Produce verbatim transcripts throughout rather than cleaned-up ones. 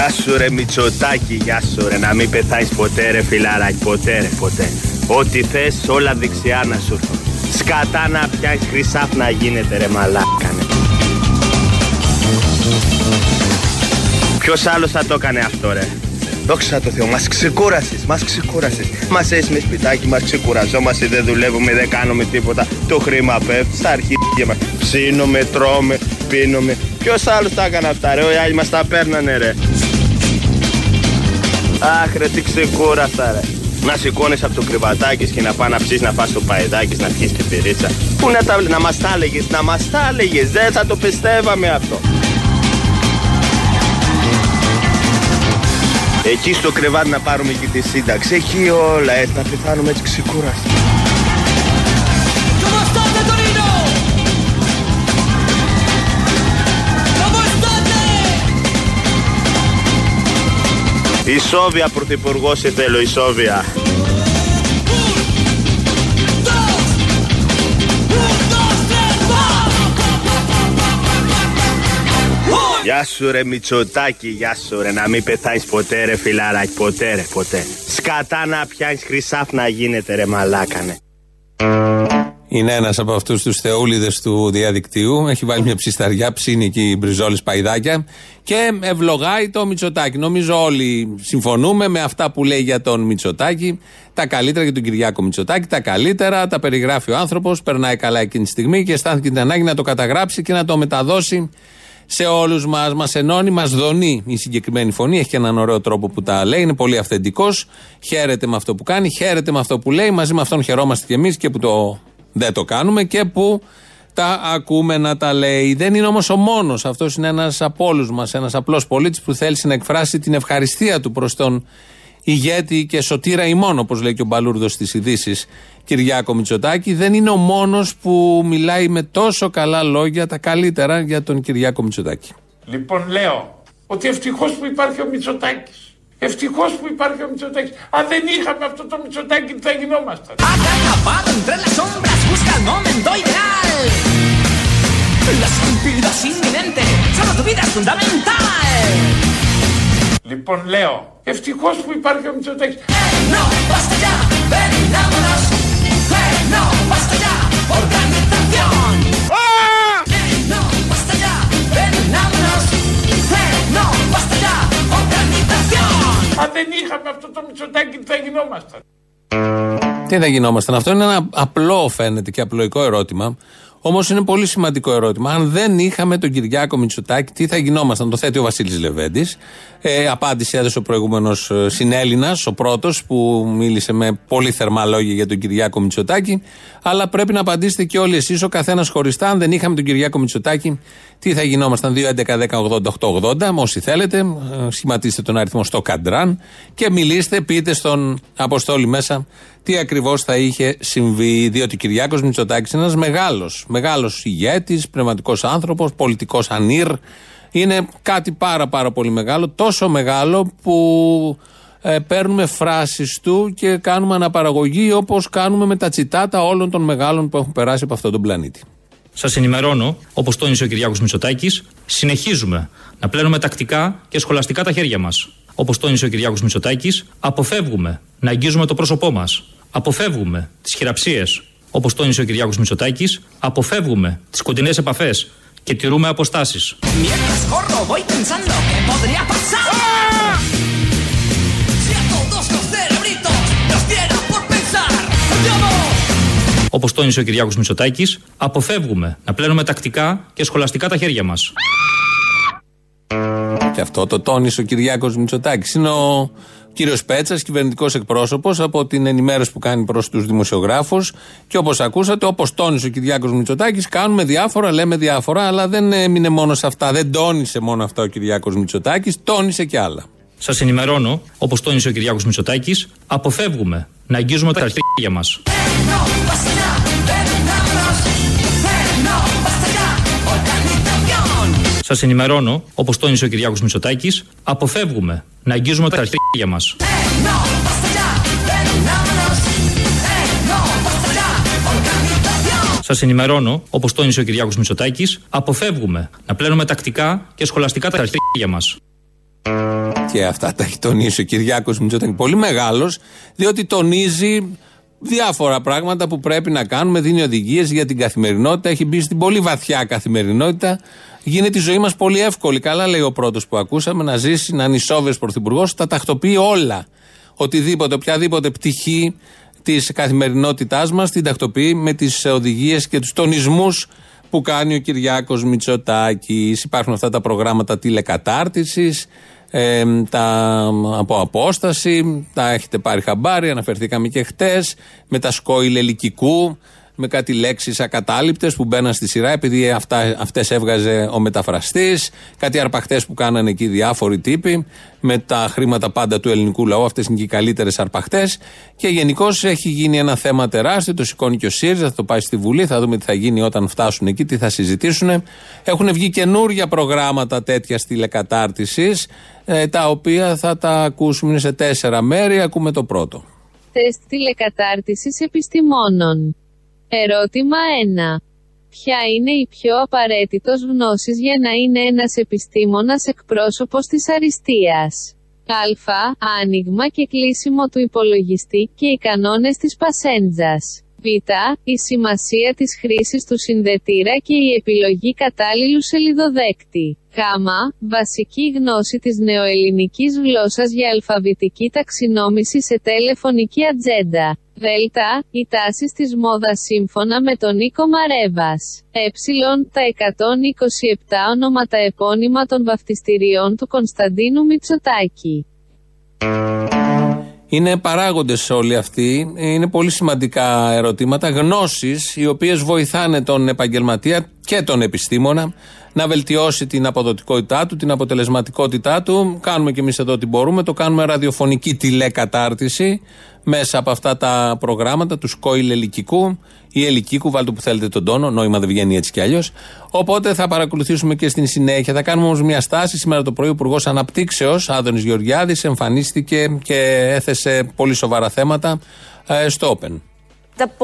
Γεια σου ρε Μητσοτάκη, γεια σου ρε, να μην πεθάεις ποτέ ρε φιλαράκι, ποτέ ρε, ποτέ. Ό,τι θες όλα δεξιά να σου έρθουν. Σκατά να πιάσεις, χρυσάφ να γίνεται ρε μαλάκανε. Ποιος άλλος θα το έκανε αυτό ρε. Δόξα τω Θεώ, μας ξεκούρασες, μας ξεκούρασες. Μας έσμε σπιτάκι, μας ξεκουραζόμαστε, δεν δουλεύουμε, δεν κάνουμε τίποτα. Το χρήμα πέφτει στα αρχίδια μας. Ψήνουμε, τρώμε, πίνουμε. Ποιος άλλος τα έκανε αυτά ρε, οι άλλοι μας τα παίρνανε ρε. Αχ ρε τι ξεκούραστα ρε. Να σηκώνεις από το κρεβατάκι και να πας να ψήσεις, να πας στο παϊδάκι, να πιεις την πυρίτσα. Πού να, τα, να μας τα έλεγες, να μας τα έλεγες, δεν θα το πιστεύαμε αυτό. Εκεί στο κρεβάτι να πάρουμε και τη σύνταξη, εκεί όλα έτσι, να πεθάνουμε έτσι ξεκούραστα. Η Σόβια πρωθυπουργός σε θέλω, η Σόβια. Γεια σου ρε Μητσοτάκη, γεια σου ρε, να μην πεθάεις ποτέ ρε φιλαράκι, ποτέ ρε, ποτέ. Σκατά να πιάνεις, χρυσάφ να γίνεται ρε μαλάκανε. Είναι ένας από αυτούς τους θεούλιδες του διαδικτύου, έχει βάλει μια ψισταριά, ψήνει εκεί μπριζόλες παϊδάκια και ευλογάει το Μητσοτάκη. Νομίζω όλοι συμφωνούμε με αυτά που λέει για τον Μητσοτάκη, τα καλύτερα για τον Κυριάκο Μητσοτάκη, τα καλύτερα, τα περιγράφει ο άνθρωπος, περνάει καλά εκείνη τη στιγμή και αισθάνθηκε την ανάγκη να το καταγράψει και να το μεταδώσει σε όλους μας. Μας ενώνει, μας δονεί η συγκεκριμένη φωνή. Έχει και έναν ωραίο τρόπο που τα λέει. Είναι πολύ αυθεντικός. Χαίρεται με αυτό που κάνει, χαίρεται με αυτό που λέει. Μαζί με αυτόν χαιρόμαστε κι εμείς και που το, δεν το κάνουμε και που τα ακούμε να τα λέει. Δεν είναι όμως ο μόνος. Αυτός είναι ένας από όλους μας. Ένας απλός πολίτης που θέλει να εκφράσει την ευχαριστία του προς τον ηγέτη και σωτήρα ημών, όπως λέει και ο Μπαλούρδος στις ειδήσεις, Κυριάκο Μητσοτάκη. Δεν είναι ο μόνος που μιλάει με τόσο καλά λόγια, τα καλύτερα για τον Κυριάκο Μητσοτάκη. Λοιπόν, λέω ότι ευτυχώς που υπάρχει ο Μητσοτάκης. Ευτυχώς που υπάρχει ο Μητσοτάκης. Αν δεν είχαμε αυτό το Μητσοτάκη, τι θα γινόμασταν. Λοιπόν, λέω. Ευτυχώς που υπάρχει ο Μητσοτάκης. Αν δεν είχαμε αυτό το Μητσοτάκη, τι θα γινόμασταν. Τι θα γινόμασταν. Αυτό είναι ένα απλό, φαίνεται, και απλοϊκό ερώτημα. Όμως είναι πολύ σημαντικό ερώτημα. Αν δεν είχαμε τον Κυριάκο Μητσοτάκη, τι θα γινόμασταν. Το θέτει ο Βασίλης Λεβέντης. Ε, απάντηση έδωσε ο προηγούμενος συνέλληνας, ο πρώτος που μίλησε με πολύ θερμά λόγια για τον Κυριάκο Μητσοτάκη. Αλλά πρέπει να απαντήσετε και όλοι εσείς, ο καθένας χωριστά. Αν δεν είχαμε τον Κυριάκο Μητσοτάκη, τι θα γινόμασταν. δύο έντεκα δέκα ογδόντα οκτώ ογδόντα, όσοι θέλετε. Σχηματίστε τον αριθμό στο καντράν και μιλήστε, πείτε στον Αποστόλη μέσα τι ακριβώς θα είχε συμβεί. Διότι ο Κυριάκος Μητσοτάκης είναι ένας μεγάλος, μεγάλος ηγέτης, πνευματικός άνθρωπος, πολιτικός ανήρ. Είναι κάτι πάρα πάρα πολύ μεγάλο, τόσο μεγάλο που ε, παίρνουμε φράσεις του και κάνουμε αναπαραγωγή, όπως κάνουμε με τα τσιτάτα όλων των μεγάλων που έχουν περάσει από αυτόν τον πλανήτη. Σας ενημερώνω, όπως τόνισε ο Κυριάκος Μητσοτάκης, συνεχίζουμε να πλένουμε τακτικά και σχολαστικά τα χέρια μας. Όπως τόνισε ο Κυριάκος Μητσοτάκης, αποφεύγουμε να αγγίζουμε το πρόσωπό μας. Αποφεύγουμε τις χειραψίες. Όπως τόνισε ο Κυριάκος Μητσοτάκης, αποφεύγουμε τις κοντινές επαφές και τηρούμε αποστάσεις. Όπως τόνισε ο Κυριάκος Μητσοτάκης, αποφεύγουμε να πλένουμε τακτικά και σχολαστικά τα χέρια μας. Και αυτό το τόνισε ο Κυριάκος Μητσοτάκης. Είναι ο κύριος Πέτσας, κυβερνητικός εκπρόσωπος, από την ενημέρωση που κάνει προς τους δημοσιογράφους. Και όπως ακούσατε, όπως τόνισε ο Κυριάκος Μητσοτάκης, κάνουμε διάφορα, λέμε διάφορα, αλλά δεν έμεινε μόνο σε αυτά. Δεν τόνισε μόνο αυτά ο Κυριάκος Μητσοτάκης, τόνισε και άλλα. Σας ενημερώνω, όπως τόνισε ο Κυριάκος Μητσοτάκης, αποφεύγουμε να αγγίζουμε τα αρχίδια μας. Σας ενημερώνω, όπως τόνισε ο Κυριάκος Μητσοτάκης, αποφεύγουμε να αγγίζουμε τα αρχίδια μας. Σας ενημερώνω, όπως τόνισε ο Κυριάκος Μητσοτάκης, αποφεύγουμε να πλένουμε τακτικά και σχολαστικά τα αρχίδια μας. Και αυτά τα έχει τονίσει ο Κυριάκος Μητσοτάκης. Πολύ μεγάλος, διότι τονίζει διάφορα πράγματα που πρέπει να κάνουμε, δίνει οδηγίες για την καθημερινότητα, έχει μπει στην πολύ βαθιά καθημερινότητα. Γίνεται η ζωή μας πολύ εύκολη. Καλά λέει ο πρώτος που ακούσαμε, να ζήσει, να είναι ισόβιος πρωθυπουργός, τα τακτοποιεί όλα. Οτιδήποτε, οποιαδήποτε πτυχή της καθημερινότητάς μας την τακτοποιεί με τις οδηγίες και τους τονισμούς που κάνει ο Κυριάκος Μητσοτάκης. Υπάρχουν αυτά τα προγράμματα τηλεκατάρτισης, ε, τα από απόσταση, τα έχετε πάρει χαμπάρι, αναφερθήκαμε και χτες, με τα σκόιλ ελικικού, με κάτι λέξεις ακατάληπτες που μπαίναν στη σειρά επειδή αυτά, αυτές έβγαζε ο μεταφραστής, κάτι αρπαχτές που κάνανε εκεί διάφοροι τύποι με τα χρήματα πάντα του ελληνικού λαού, αυτές είναι και οι καλύτερες αρπαχτές, και γενικώς έχει γίνει ένα θέμα τεράστιο, το σηκώνει και ο ΣΥΡΙΖΑ, θα το πάει στη Βουλή, θα δούμε τι θα γίνει όταν φτάσουν εκεί, τι θα συζητήσουν. Έχουν βγει καινούργια προγράμματα τέτοια τηλεκατάρτισης, ε, τα οποία θα τα ακούσουμε σε τέσσερα μέρη, ακούμε το πρώτο. Τεστ τηλεκατάρτισης επιστημόνων. Ερώτημα ένα. Ποια είναι η πιο απαραίτητος γνώσης για να είναι ένας επιστήμονας εκπρόσωπος της αριστείας? Α. Άνοιγμα και κλείσιμο του υπολογιστή και οι κανόνες της πασέντζας. Β. Η σημασία της χρήσης του συνδετήρα και η επιλογή κατάλληλου σελιδοδέκτη. Γ. Βασική γνώση της νεοελληνικής γλώσσας για αλφαβητική ταξινόμηση σε τηλεφωνική ατζέντα. Δέλτα, οι τάσεις της μόδας σύμφωνα με τον Νίκο Μαρέβας. Έψιλον, τα εκατόν είκοσι επτά ονόματα επώνυμα των βαφτιστηριών του Κωνσταντίνου Μητσοτάκη. Είναι παράγοντες όλοι αυτοί, είναι πολύ σημαντικά ερωτήματα, γνώσεις οι οποίες βοηθάνε τον επαγγελματία και τον επιστήμονα να βελτιώσει την αποδοτικότητά του, την αποτελεσματικότητά του. Κάνουμε και εμείς εδώ τι μπορούμε, το κάνουμε ραδιοφωνική τηλεκατάρτιση μέσα από αυτά τα προγράμματα του σκόιλ ελικικού ή ελικίκου, βάλτε που θέλετε τον τόνο, νόημα δεν βγαίνει έτσι κι αλλιώς. Οπότε θα παρακολουθήσουμε και στην συνέχεια. Θα κάνουμε όμως μια στάση. Σήμερα το πρωί ο Υπουργός Αναπτύξεως, Άδωνης Γεωργιάδης, εμφανίστηκε και έθεσε πολύ σοβαρά θέματα ε, στο Open.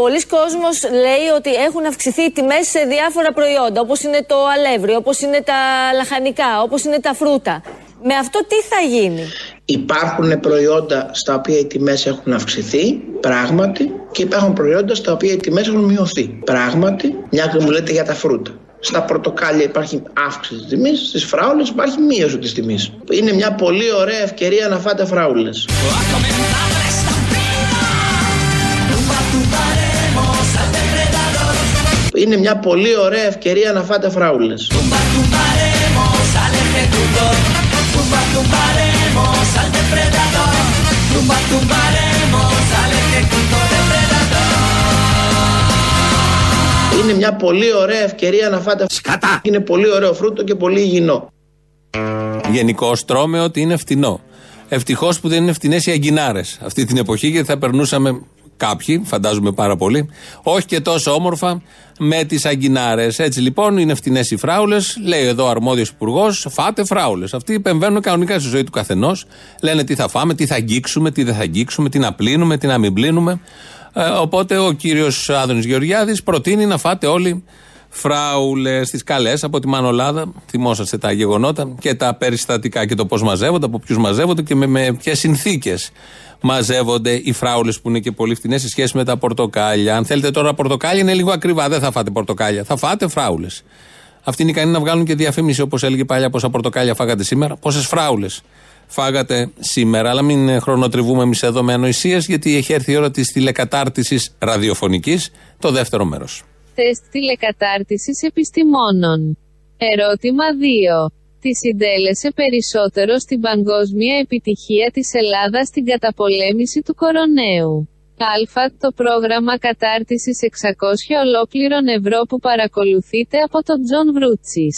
Πολλοί κόσμος λέει ότι έχουν αυξηθεί οι τιμές σε διάφορα προϊόντα, όπως είναι το αλεύρι, όπως είναι τα λαχανικά, όπως είναι τα φρούτα. Με αυτό τι θα γίνει? Υπάρχουν προϊόντα στα οποία οι τιμές έχουν αυξηθεί, πράγματι, και υπάρχουν προϊόντα στα οποία οι τιμές έχουν μειωθεί, πράγματι, μια και μου λέτε για τα φρούτα. Στα πορτοκάλια υπάρχει αύξηση της τιμής, στις φράουλες υπάρχει μείωση της τιμής. Είναι μια πολύ ωραία ευκαιρία να φάτε φράουλες. Είναι μια πολύ ωραία ευκαιρία να φάτε φράουλες. Είναι μια πολύ ωραία ευκαιρία να φάτε σκατά. Είναι πολύ ωραίο φρούτο και πολύ υγιεινό. Γενικώς τρώμε ότι είναι φτηνό. Ευτυχώς που δεν είναι φτηνές οι αγκινάρες αυτή την εποχή, γιατί θα περνούσαμε κάποιοι, φαντάζομαι πάρα πολύ, όχι και τόσο όμορφα με τις αγκινάρες. Έτσι λοιπόν είναι φτηνές οι φράουλες, λέει εδώ ο αρμόδιος υπουργός, φάτε φράουλες. Αυτοί επεμβαίνουν κανονικά στη ζωή του καθενός, λένε τι θα φάμε, τι θα αγγίξουμε, τι δεν θα αγγίξουμε, τι να πλύνουμε, τι να μην πλύνουμε. Ε, οπότε ο κύριος Άδωνης Γεωργιάδης προτείνει να φάτε όλοι φράουλες, τις καλές από τη Μανολάδα, θυμόσαστε τα γεγονότα και τα περιστατικά και το πώς μαζεύονται, από ποιους μαζεύονται και με, με ποιες συνθήκες μαζεύονται οι φράουλες που είναι και πολύ φτηνές σε σχέση με τα πορτοκάλια. Αν θέλετε τώρα πορτοκάλια είναι λίγο ακριβά, δεν θα φάτε πορτοκάλια, θα φάτε φράουλες. Αυτοί είναι ικανοί να βγάλουν και διαφήμιση, όπως έλεγε παλιά, πόσα πορτοκάλια φάγατε σήμερα, πόσες φράουλες φάγατε σήμερα. Αλλά μην χρονοτριβούμε εμείς εδώ με ανοησίες, γιατί έχει έρθει η ώρα της τηλεκατάρτισης ραδιοφωνικής, το δεύτερο μέρος. Τεστ τηλεκατάρτισης επιστημόνων. Ερώτημα δύο. Τι συντέλεσε περισσότερο στην παγκόσμια επιτυχία της Ελλάδας στην καταπολέμηση του κοροναίου? Α. Το πρόγραμμα κατάρτισης εξακόσια ολόκληρων ευρώ που παρακολουθείται από τον Τζον Βρούτση.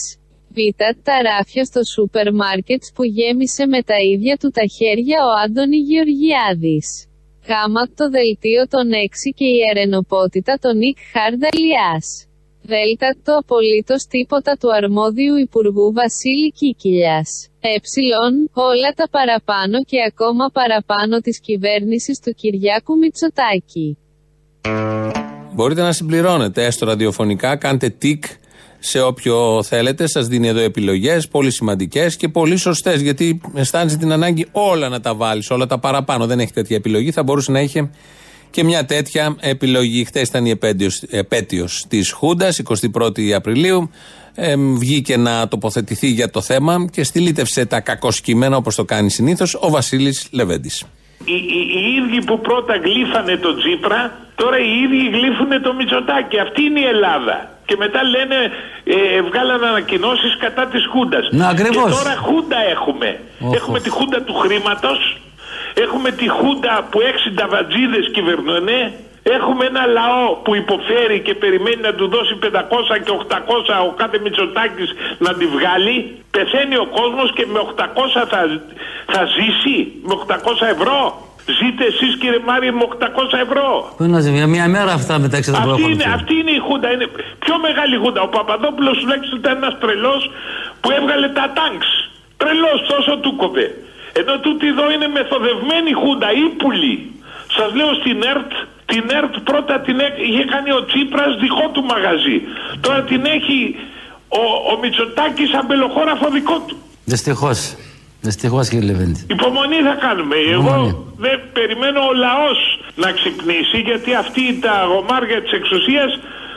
Β. Τα ράφια στο σούπερ μάρκετς που γέμισε με τα ίδια του τα χέρια ο Άδωνη Γεωργιάδης. Γ. Το δελτίο των έξι και η αρενοπότητα των Νίκ Χαρδαλιάς. Δ. Το απολύτως τίποτα του αρμόδιου υπουργού Βασίλη Κικίλιας. Ε. Όλα τα παραπάνω και ακόμα παραπάνω της κυβέρνησης του Κυριάκου Μητσοτάκη. Μπορείτε να συμπληρώνετε έστω ραδιοφωνικά, κάντε τικ σε όποιο θέλετε, σας δίνει εδώ επιλογές πολύ σημαντικές και πολύ σωστές, γιατί αισθάνεσαι την ανάγκη όλα να τα βάλεις, όλα τα παραπάνω. Δεν έχει τέτοια επιλογή, θα μπορούσε να είχε και μια τέτοια επιλογή. Χθες ήταν η επέτειος, επέτειος της Χούντας, εικοστή πρώτη Απριλίου. Ε, βγήκε να τοποθετηθεί για το θέμα και στυλίτευσε τα κακοσκημένα, όπως το κάνει συνήθως, ο Βασίλης Λεβέντης. Οι, οι, οι ίδιοι που πρώτα γλύφανε τον Τσίπρα, τώρα οι ίδιοι γλύφουνε τον Μητσοτάκη. Αυτή είναι η Ελλάδα. Και μετά λένε, ε, βγάλανε ανακοινώσεις κατά της Χούντας. Να, και τώρα Χούντα έχουμε. Oh, έχουμε oh. τη Χούντα του χρήματος, έχουμε τη Χούντα που έξι ταβατζίδες κυβερνουνε. Έχουμε ένα λαό που υποφέρει και περιμένει να του δώσει πεντακόσια και οκτακόσια ο κάθε Μητσοτάκης να τη βγάλει. Πεθαίνει ο κόσμος και με οκτακόσια θα, θα ζήσει, με οκτακόσια ευρώ. Ζείτε εσείς, κύριε Μάρη, με οκτακόσια ευρώ. Πού να ζει, μια μέρα αυτά μεταξύ τα πρόβλημα. Αυτή, αυτή είναι η Χούντα, είναι πιο μεγάλη Χούντα. Ο Παπαδόπουλος τουλάχιστον ήταν ένας τρελός που έβγαλε τα τάγκς. Τρελός, τόσο του κοπε. Ενώ τούτη εδώ είναι μεθοδευμένη Χούντα, ύπουλη. Σας λέω στην ΕΡΤ. Την ΕΡΤ πρώτα την είχε κάνει ο Τσίπρας δικό του μαγαζί. Τώρα την έχει ο, ο Μητσοτάκης αμπελοχώραφο δικό του. Δυστυχώς. Δυστυχώς, κύριε Λεβέντη. Υπομονή θα κάνουμε. Υπομονή. Εγώ δεν περιμένω ο λαός να ξυπνήσει, γιατί αυτή τα γομάρια της εξουσίας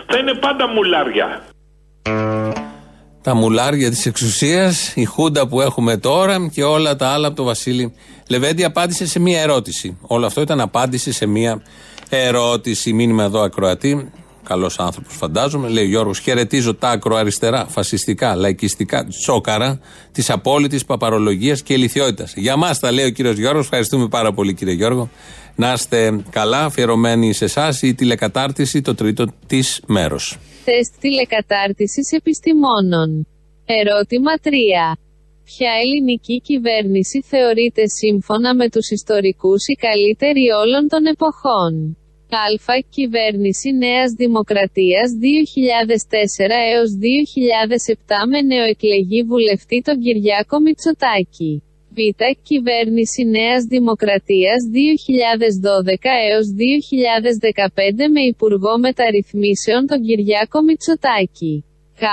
θα είναι πάντα μουλάρια. Τα μουλάρια της εξουσίας, η Χούντα που έχουμε τώρα και όλα τα άλλα από τον Βασίλη Λεβέντη. Απάντησε σε μία ερώτηση. Όλο αυτό ήταν απάντηση σε μία ερώτηση. Μήνυμα εδώ ακροατή, καλός άνθρωπος φαντάζομαι, λέει ο Γιώργος: χαιρετίζω τα ακροαριστερά, φασιστικά, λαϊκιστικά τσόκαρα της απόλυτης παπαρολογίας και ηλιθιότητας. Για μας τα λέει ο κύριος Γιώργος, ευχαριστούμε πάρα πολύ, κύριε Γιώργο. Να είστε καλά, αφιερωμένοι σε εσάς η τηλεκατάρτιση, το τρίτο της μέρος. Τεστ τηλεκατάρτισης επιστημόνων. Ερώτημα τρία. Ποια ελληνική κυβέρνηση θεωρείται σύμφωνα με τους ιστορικούς η καλύτερη όλων των εποχών? Α. Κυβέρνηση Νέας Δημοκρατίας δύο χιλιάδες τέσσερα έως δύο χιλιάδες επτά με νεοεκλεγή βουλευτή τον Κυριάκο Μητσοτάκη. Β. Κυβέρνηση Νέας Δημοκρατίας δύο χιλιάδες δώδεκα έως δύο χιλιάδες δεκαπέντε με Υπουργό Μεταρρυθμίσεων τον Κυριάκο Μητσοτάκη. Γ.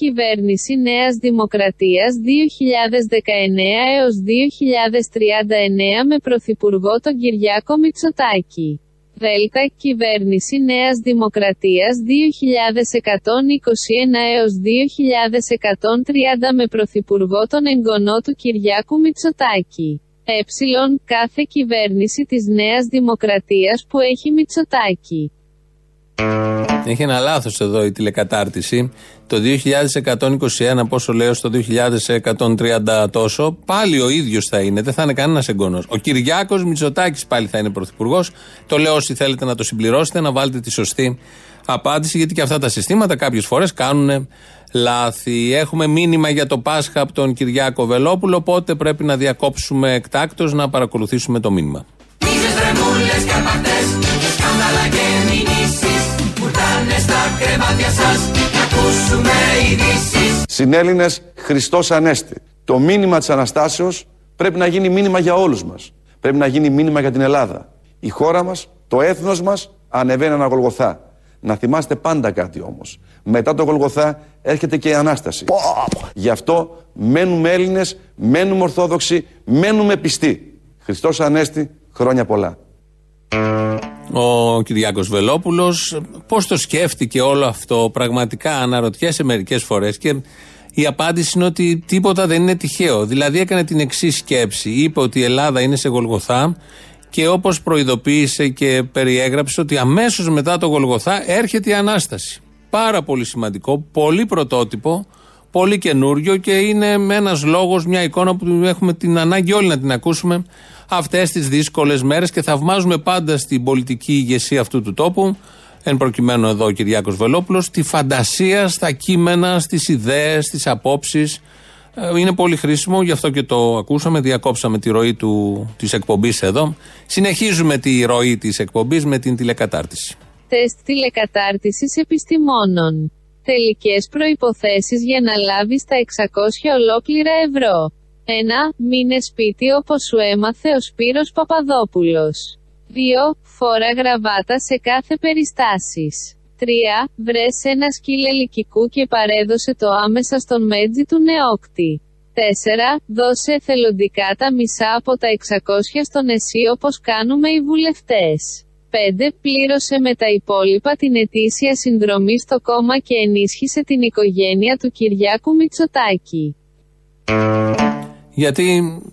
Κυβέρνηση Νέας Δημοκρατίας δύο χιλιάδες δεκαεννέα έως δύο χιλιάδες τριάντα εννέα με Πρωθυπουργό τον Κυριάκο Μητσοτάκη. Δ. Κυβέρνηση Νέας Δημοκρατίας δύο χιλιάδες εκατόν είκοσι ένα έως δύο χιλιάδες εκατόν τριάντα με Πρωθυπουργό τον εγγονό του Κυριάκου Μητσοτάκη. Ε. Κάθε κυβέρνηση της Νέας Δημοκρατίας που έχει Μητσοτάκη. Έχει ένα λάθος εδώ η τηλεκατάρτιση. Το δύο χιλιάδες εκατόν είκοσι ένα, πόσο λέω, στο δύο χιλιάδες εκατόν τριάντα τόσο, πάλι ο ίδιος θα είναι, δεν θα είναι κανένας εγγονός. Ο Κυριάκος Μητσοτάκης πάλι θα είναι πρωθυπουργός. Το λέω όσοι θέλετε να το συμπληρώσετε, να βάλετε τη σωστή απάντηση, γιατί και αυτά τα συστήματα κάποιες φορές κάνουν λάθη. Έχουμε μήνυμα για το Πάσχα από τον Κυριάκο Βελόπουλο, οπότε πρέπει να διακόψουμε εκτάκτως να παρακολουθήσουμε το μήνυμα. Συνέλληνες, Χριστός Ανέστη. Το μήνυμα της Αναστάσεως πρέπει να γίνει μήνυμα για όλους μας. Πρέπει να γίνει μήνυμα για την Ελλάδα. Η χώρα μας, το έθνος μας ανεβαίνει ένα Γολγοθά. Να θυμάστε πάντα κάτι όμως. Μετά το Γολγοθά έρχεται και η Ανάσταση. Γι' αυτό μένουμε Έλληνες, μένουμε Ορθόδοξοι, μένουμε πιστοί. Χριστός Ανέστη, χρόνια πολλά. Ο Κυριάκος Βελόπουλος πώς το σκέφτηκε όλο αυτό, πραγματικά αναρωτιέσαι μερικές φορές, και η απάντηση είναι ότι τίποτα δεν είναι τυχαίο. Δηλαδή έκανε την εξής σκέψη, είπε ότι η Ελλάδα είναι σε Γολγοθά και όπως προειδοποίησε και περιέγραψε ότι αμέσως μετά το Γολγοθά έρχεται η Ανάσταση. Πάρα πολύ σημαντικό, πολύ πρωτότυπο, πολύ καινούριο, και είναι ένας λόγος, μια εικόνα που έχουμε την ανάγκη όλοι να την ακούσουμε αυτές τις δύσκολες μέρες, και θαυμάζουμε πάντα στην πολιτική ηγεσία αυτού του τόπου, εν προκειμένου εδώ ο Κυριάκος Βελόπουλος, τη φαντασία στα κείμενα, στις ιδέες, στις απόψεις. Είναι πολύ χρήσιμο, γι' αυτό και το ακούσαμε, διακόψαμε τη ροή του, της εκπομπής εδώ. Συνεχίζουμε τη ροή της εκπομπής με την τηλεκατάρτιση. Τεστ τηλεκατάρτισης επιστημόνων. Τελικές προϋποθέσεις για να λάβεις τα εξακόσια ολόκληρα ευρώ. ένα. Μείνε σπίτι όπως σου έμαθε ο Σπύρος Παπαδόπουλος. δύο. Φορά γραβάτα σε κάθε περιστάσεις. τρία, βρες ένα σκύλ ελικικού και παρέδωσε το άμεσα στον μέτζι του νεόκτη. τέσσερα. Δώσε εθελοντικά τα μισά από τα εξακόσια στον ΕΣΥ όπως κάνουμε οι βουλευτές. πέντε. Πλήρωσε με τα υπόλοιπα την ετήσια συνδρομή στο κόμμα και ενίσχυσε την οικογένεια του Κυριάκου Μητσοτάκη. Γιατί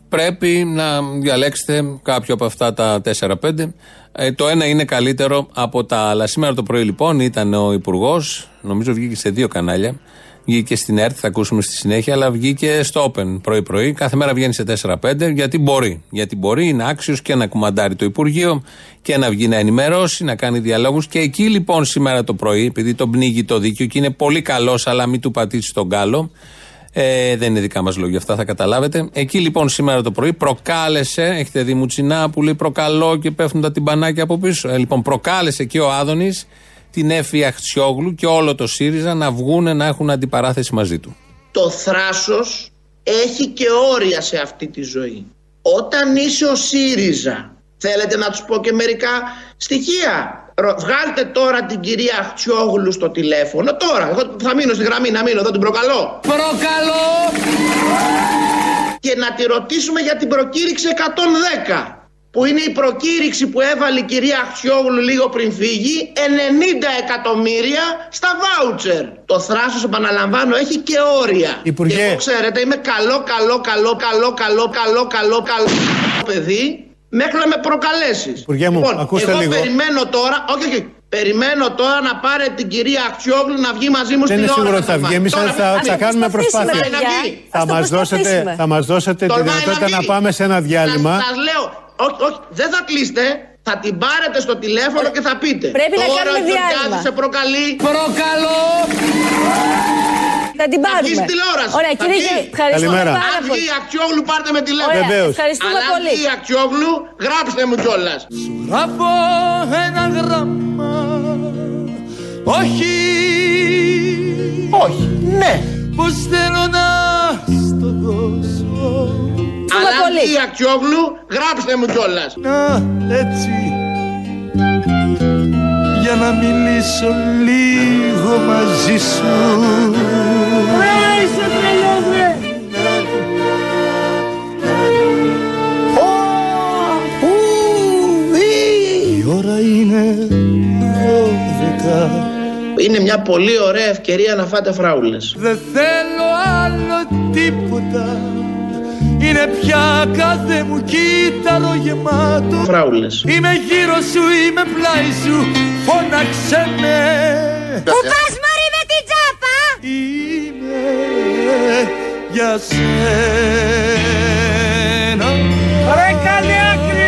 πρέπει να διαλέξετε κάποιο από αυτά τα τέσσερα πέντε. Ε, το ένα είναι καλύτερο από τα άλλα. Σήμερα το πρωί λοιπόν ήταν ο Υπουργός, νομίζω βγήκε σε δύο κανάλια. Βγήκε στην ΕΡΤ, θα ακούσουμε στη συνέχεια, αλλά βγήκε στο Open πρωί-πρωί. Κάθε μέρα βγαίνει σε τέσσερα πέντε, γιατί μπορεί. Γιατί μπορεί, είναι άξιος και να κουμαντάρει το Υπουργείο και να βγει να ενημερώσει, να κάνει διαλόγους. Και εκεί λοιπόν σήμερα το πρωί, επειδή τον πνίγει το δίκαιο και είναι πολύ καλός, αλλά μην του πατήσει τον κάλο. Ε, δεν είναι δικά μας λόγια αυτά, θα καταλάβετε. Εκεί λοιπόν σήμερα το πρωί προκάλεσε, έχετε δει Μουτσινά που λέει προκαλώ και πέφτουν τα τυμπανάκια από πίσω. Ε, λοιπόν, προκάλεσε και ο Άδωνης την Έφη Αχτσιόγλου και όλο το ΣΥΡΙΖΑ να βγούνε να έχουν αντιπαράθεση μαζί του. Το θράσος έχει και όρια σε αυτή τη ζωή. Όταν είσαι ο ΣΥΡΙΖΑ, θέλετε να τους πω και μερικά στοιχεία. Βγάλτε τώρα την κυρία Αχτσιόγλου στο τηλέφωνο. Τώρα θα μείνω στη γραμμή, να μείνω, θα την προκαλώ. Προκαλώ! Και να τη ρωτήσουμε για την προκήρυξη εκατόν δέκα. Που είναι η προκήρυξη που έβαλε η κυρία Αχτσιόγλου λίγο πριν φύγει, ενενήντα εκατομμύρια στα βάουτσερ. Το θράσος, επαναλαμβάνω, έχει και όρια. Υπουργέ. Και εγώ, ξέρετε, είμαι καλό, καλό, καλό, καλό, καλό, καλό, καλό, καλό παιδί, μέχρι να με προκαλέσεις. Υπουργέ μου, λοιπόν, ακούστε εγώ λίγο. Περιμένω τώρα, όχι, όχι. Περιμένω τώρα να πάρε την κυρία Αχτσιόγλου να βγει μαζί μου στην ώρα. Δεν είναι σίγουρο ότι θα βγει. Εμείς θα κάνουμε προσπάθεια. Θα μας δώσετε τη δυνατότητα να πάμε σε ένα διάλειμμα. Όχι, όχι, δεν θα κλείστε. Θα την πάρετε στο τηλέφωνο και θα πείτε. Πρέπει τώρα να κάνουμε διάλειμμα. Σε προκαλεί. Προκαλώ. Θα την πάρουμε. Θα βγει τηλεόραση. Ωραία, θα κύριε Γεωργιάδη, ευχαριστούμε πάρα πολύ. Αν βγει η Αχτσιόγλου, πάρτε με τηλέφωνο. Βεβαίως. Ευχαριστούμε αλλά πολύ. Αν βγει η Αχτσιόγλου, γράψτε μου κιόλας. Σου γράφω ένα γράμμα. Όχι. Όχι. Ναι. Πώς θέλω να στο δώσω. Αλλά αυτή η Αχτσιόγλου, γράψτε μου κιόλας. Να, έτσι, για να μιλήσω λίγο μαζί σου. Ρε, είσαι τρελός, ρε. Η ώρα είναι δώδεκα. Είναι μια πολύ ωραία ευκαιρία να φάτε φράουλες. Δεν θέλω άλλο τίποτα. Είναι πια κάθε μου κύτταρο γεμάτο φράουλες. Είμαι γύρω σου, είμαι πλάι σου, φώναξε με. Που πας μωρή με την τσάπα. Είμαι για σένα. Ρε καλή άκρη ρε.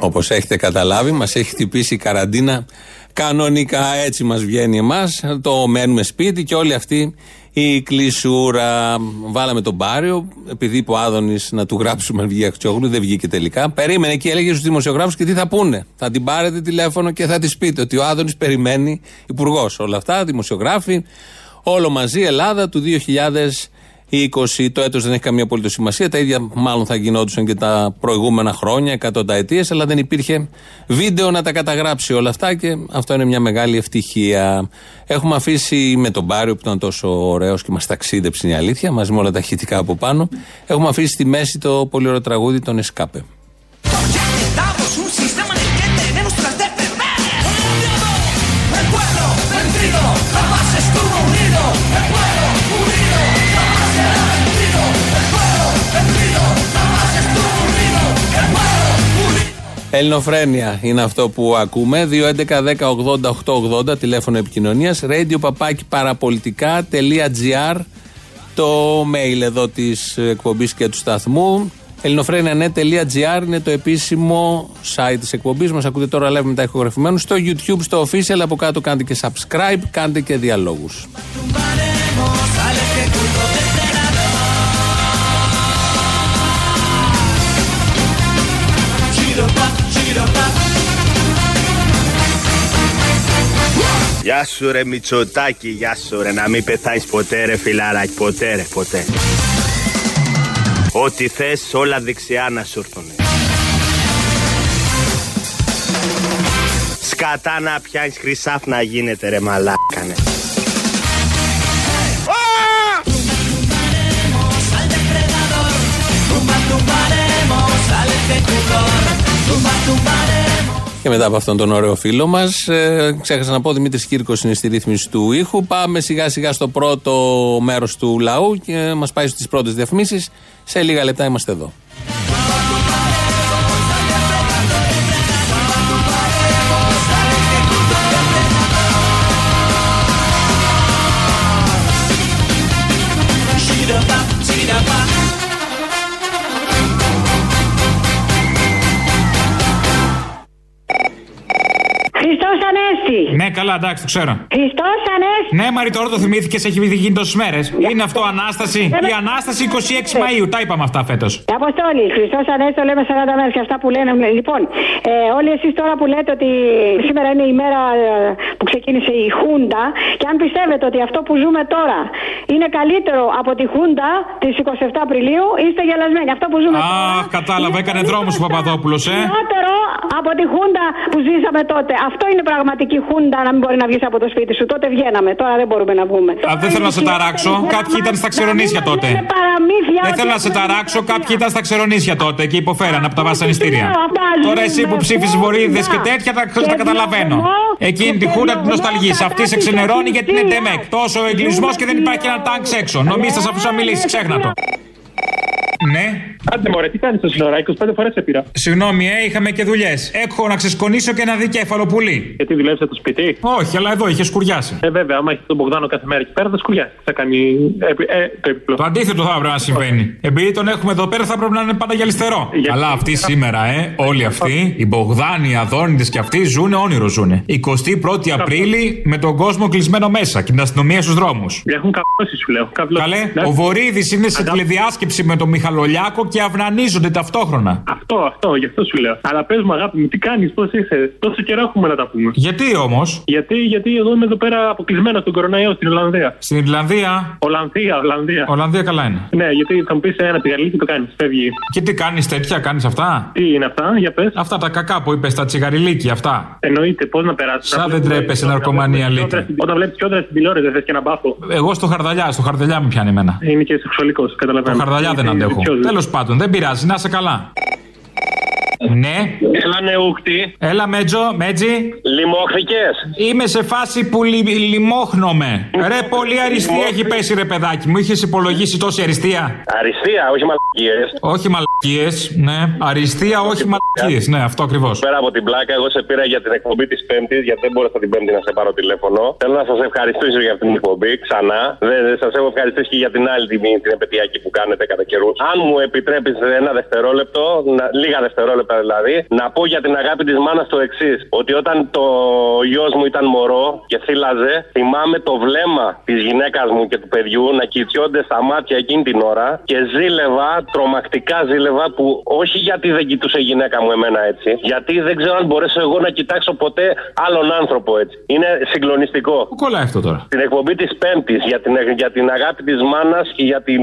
Όπως έχετε καταλάβει, μας έχει χτυπήσει η καραντίνα κανονικά, έτσι μας βγαίνει εμάς, το μένουμε σπίτι και όλη αυτή η κλεισούρα. Βάλαμε τον Πάριο, επειδή είπε ο Άδωνης να του γράψουμε βγει Αχτσιόγλου, δεν βγήκε τελικά. Περίμενε και έλεγε στους δημοσιογράφους και τι θα πούνε. Θα την πάρετε τηλέφωνο και θα της πείτε ότι ο Άδωνης περιμένει υπουργός. Όλα αυτά, δημοσιογράφοι, όλο μαζί, Ελλάδα του δύο χιλιάδες είκοσι. ή είκοσι. Το έτος δεν έχει καμία απολύτως σημασία. Τα ίδια μάλλον θα γινόντουσαν και τα προηγούμενα χρόνια, εκατονταετίες, αλλά δεν υπήρχε βίντεο να τα καταγράψει όλα αυτά και αυτό είναι μια μεγάλη ευτυχία. Έχουμε αφήσει με τον Πάριο που ήταν τόσο ωραίος και μας ταξίδεψε, είναι η αλήθεια, μαζί με όλα τα ηχητικά από πάνω. Έχουμε αφήσει στη μέση το πολύ ωραίο τραγούδι των Εσκάπε. Ελληνοφρένεια είναι αυτό που ακούμε. δύο έντεκα δέκα ογδόντα οκτακόσια ογδόντα τηλέφωνο επικοινωνίας. Radio παπάκι παραπολιτικά.gr το mail εδώ της εκπομπής και του σταθμού. Ελληνοφρένια τελεία gr είναι το επίσημο site της εκπομπής. Μας ακούτε τώρα live μετά ηχογραφημένους στο YouTube, στο official. Από κάτω κάντε και subscribe, κάντε και διαλόγους. Γεια σου ρε Μητσοτάκη, γεια σου ρε, να μην πεθάνεις ποτέ ρε φιλαράκι, ποτέ ρε, ποτέ. Ό,τι θες όλα δεξιά να σου έρθουνε. Σκατά να πιάνεις χρυσάφ να γίνεται ρε μαλάκανε. Και μετά από αυτόν τον ωραίο φίλο μας, ε, ξέχασα να πω, Δημήτρης Κύρκος είναι στη ρύθμιση του ήχου. Πάμε σιγά σιγά στο πρώτο μέρος του λαού και ε, μας πάει στις πρώτες διαφημίσεις. Σε λίγα λεπτά είμαστε εδώ. Ναι, καλά, εντάξει, το ξέρω. Χριστός Ανέστη! Ναι, Μαρή, τώρα το θυμήθηκες, έχει γίνει τόσες μέρες. Είναι αυτό Ανάσταση. Η Ανάσταση είκοσι έξι Μαΐου. Τα είπαμε αυτά φέτος. Αποστόλη, Χριστός Ανέστη, το λέμε σαράντα μέρες και αυτά που λένε. Λοιπόν, ε, όλοι εσείς τώρα που λέτε ότι σήμερα είναι η μέρα που ξεκίνησε η Χούντα, και αν πιστεύετε ότι αυτό που ζούμε τώρα είναι καλύτερο από τη Χούντα της εικοστή εβδόμη Απριλίου, είστε γελασμένοι. Αυτό που ζούμε Α, τώρα. Αχ, κατάλαβα, έκανε δρόμο ο Παπαδόπουλος, ε. Χειρότερο από τη Χούντα που ζήσαμε τότε. Αυτό είναι πραγματική Χούντα, να μην μπορεί να βγεις από το σπίτι σου. Τότε βγαίναμε, τώρα δεν μπορούμε να βγούμε. Α, δεν θέλω να σε ταράξω. Κάποιοι ήταν στα ξερονίσια τότε. Δεν θέλω να σε ταράξω. Κάποιοι ήταν στα ξερονίσια τότε και υποφέραν από τα βασανιστήρια. Τώρα εσύ που ψήφισε βορείδες και τέτοια τα καταλαβαίνω. Εκείνη τη Χούντα την νοσταλγείς. Αυτή σε ξενερώνει γιατί είναι ντεμεκ. Τόσο εγκλισμός και δεν υπάρχει ένα τάγκ έξω. Νομίζεις θα σου μιλήσει, ξέχνα το. Ναι. Άντε μωρέ, τι κάνεις τόση ώρα, είκοσι πέντε φορές σε πήρα. Συγγνώμη, ε, είχαμε και δουλειές. Έχω να ξεσκονίσω και ένα δικέφαλο πουλί. Γιατί δουλεύεις από το σπίτι? Όχι, αλλά εδώ είχε σκουριάσει. Ε, βέβαια, άμα έχει τον Μπογδάνο κάθε μέρα εκεί πέρα θα σκουριάσει. Θα κάνει. Ε, ε, το επιπλό. Το αντίθετο θα έπρεπε να συμβαίνει. Επειδή τον έχουμε εδώ πέρα θα πρέπει να είναι πάντα για αριστερό. Για... Αλλά αυτοί σήμερα, ε, όλοι αυτοί, οι Μπογδάνοι, οι Αδώνηδες και αυτοί ζουν όνειρο ζουν. εικοστή πρώτη Απρίλη με τον κόσμο κλεισμένο μέσα και την αστυνομία στους δρόμους. Έχουν καβλώσει, σου λέω. Καλέ, ο Βορίδης είναι σε τηλεδιάσκεψη με τον Μιχαλολιάκο και αυνανίζονται ταυτόχρονα. Αυτό, αυτό, γι' αυτό σου λέω. Αλλά πες μου, αγάπη μου, τι κάνεις, πώς είσαι, τόσο καιρό έχουμε να τα πούμε. Γιατί όμως? Γιατί, γιατί εδώ είμαι εδώ πέρα αποκλεισμένο στον κοροναϊό στην Ολλανδία. Στην Ιρλανδία? Ολλανδία, Ολλανδία. Ολλανδία καλά είναι. Ναι, γιατί θα μου πεις ένα τσιγαρλί και το κάνεις, φεύγει. Και τι κάνεις τέτοια, κάνεις αυτά? Τι είναι αυτά, για πες. Αυτά τα κακά που είπες, τα τσιγαριλίκια αυτά. Εννοείται, πώς να περάσεις. Σαν δεν τρέπεσαι, ναρκωμανία λύκη. Όταν βλέπεις κιόντρα στην τηλεόραση δεν θες και ένα μπάφο. Εγώ στο Χαρδαλιά, στο Χαρδαλιά μου πιάνει εμένα. Είναι και σεξουαλικός, καταλαβαίνω. Το Χαρδαλιά δεν αντέχω. Τέλος πάντων. Δεν πειράζει, να είσαι καλά. Ναι. Έλα νεούχτη. Έλα μέτζο, μέτζι. Λιμόχθηκες? Είμαι σε φάση που λι, λιμόχνομαι. Ρε πολύ αριστεία έχει πέσει ρε παιδάκι μου. Είχες υπολογίσει τόση αριστεία? Αριστεία, όχι μαλακίες. Όχι μαλακίες, ναι. Αριστεία, όχι μαλακίες. Ναι, αυτό ακριβώς. Πέρα από την πλάκα, εγώ σε πήρα για την εκπομπή της Πέμπτης, γιατί δεν μπορούσα την Πέμπτη να σε πάρω τηλέφωνο. Θέλω να σας ευχαριστήσω για αυτήν την εκπομπή ξανά. Δεν δε, σας έχω ευχαριστήσει και για την άλλη τιμή, την επαιτειακή που κάνετε κατά καιρούς. Αν μου επιτρέπεις ένα δευτερόλεπτο, λίγα δευτερόλεπτα. πραγματικότητα δηλαδή. Να πω για την αγάπη της μάνας το εξής: ότι όταν το γιος μου ήταν μωρό και θύλαζε, θυμάμαι το βλέμμα της γυναίκας μου και του παιδιού να κοιτιώνται στα μάτια εκείνη την ώρα και ζήλευα, τρομακτικά ζήλευα, που όχι γιατί δεν κοιτούσε η γυναίκα μου εμένα έτσι, γιατί δεν ξέρω αν μπορέσω εγώ να κοιτάξω ποτέ άλλον άνθρωπο έτσι. Είναι συγκλονιστικό. Πού κολλάει αυτό τώρα? Την εκπομπή της Πέμπτης για την, για την αγάπη της μάνας και για, την,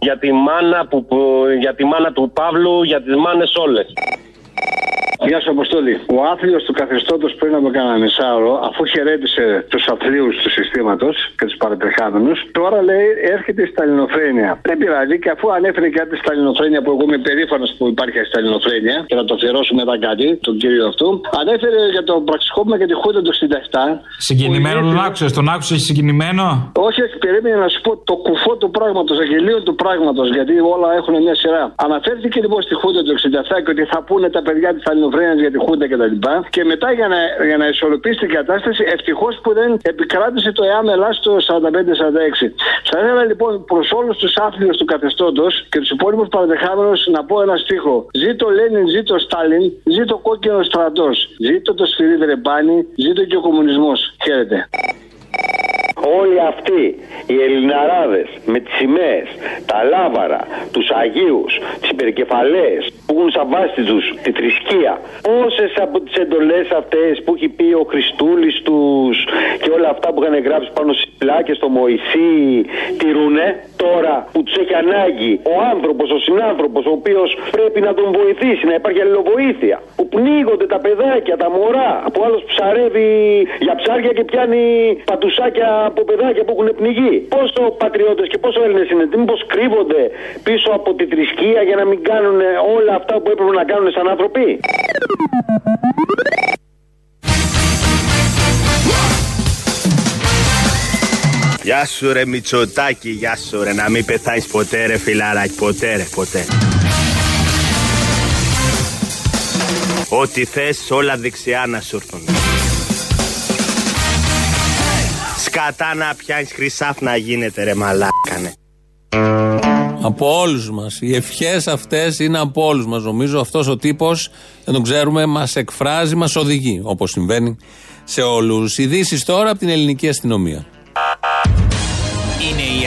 για, τη μάνα που, που, για τη μάνα του Παύλου, για τις μάνες όλες. Γεια σου, Αποστόλη. Ο άθλιος του καθεστώτος πριν από κανένα μισάωρο, αφού χαιρέτησε τους αθλίους του συστήματος και τους παραπεχάμενους, τώρα λέει έρχεται η σταλινοφρένεια. Δεν πειράζει, και αφού ανέφερε κάτι στη σταλινοφρένεια, που εγώ είμαι περήφανος που υπάρχει σταλινοφρένεια, και να το αφιερώσουμε μετά κάτι, τον κύριο αυτού, ανέφερε για το πραξικόπημα και τη χούντα του εξήντα επτά. Συγκινημένο τον άκουσες, τον άκουσες συγκινημένο? Όχι, περίμενε να σου πω το κουφό του πράγματος, αγγελίο του πράγματος, γιατί όλα έχουν μια σειρά. Αναφέρθηκε λοιπόν στη χούντα του εξήντα επτά και ότι θα πούνε τα παιδιά τη σταλινοφρένεια για τη Χούντα κτλ. Και, και μετά για να, για να ισορροπήσει την κατάσταση, ευτυχώς που δεν επικράτησε το ΕΑΜ Ελλάς το σαράντα πέντε σαράντα έξι. Θα ήθελα λοιπόν προς όλους τους άθλιους του καθεστώτος και τους υπόλοιπους παραδεχάμενους να πω ένα στίχο: ζήτω Λένιν, ζήτω Στάλιν, ζήτω κόκκινος στρατός, ζήτω το σφυρί δρεμπάνι, ζήτω και ο κομμουνισμός. Χαίρετε. Όλοι αυτοί οι ελληναράδες με τις σημαίες, τα λάβαρα, τους Αγίους, τις υπερκεφαλαίες που έχουν σαν βάση τους τη θρησκεία, πόσες από τις εντολές αυτές που έχει πει ο Χριστούλης τους και όλα αυτά που είχαν γράψει πάνω στις πλάκες στο Μωυσή τηρούνε, τώρα που τους έχει ανάγκη ο άνθρωπος, ο συνάνθρωπος, ο οποίος πρέπει να τον βοηθήσει, να υπάρχει αλληλοβοήθεια, που πνίγονται τα παιδάκια, τα μωρά, που άλλος ψαρεύει για ψάρια και πιάνει πατουσάκια από παιδάκια που έχουν πνιγεί. Πόσο πατριώτες και πόσο Έλληνες είναι, μήπως κρύβονται πίσω από τη θρησκεία για να μην κάνουν όλα αυτά που έπρεπε να κάνουν σαν άνθρωποι? Γεια σου ρε Μητσοτάκη, γεια σου ρε, να μην πεθάνεις ποτέ ρε φιλαράκι, ποτέ ρε, ποτέ. Ό,τι θες, όλα δεξιά να σου έρθουν. Κατά να πιάνεις χρυσάφ να γίνεται ρε μαλάκανε. Από όλους μας. Οι ευχές αυτές είναι από όλους μας. Νομίζω αυτός ο τύπος, δεν τον ξέρουμε, μας εκφράζει, μας οδηγεί, όπως συμβαίνει σε όλους. Ειδήσεις τώρα από την ελληνική αστυνομία. Είναι η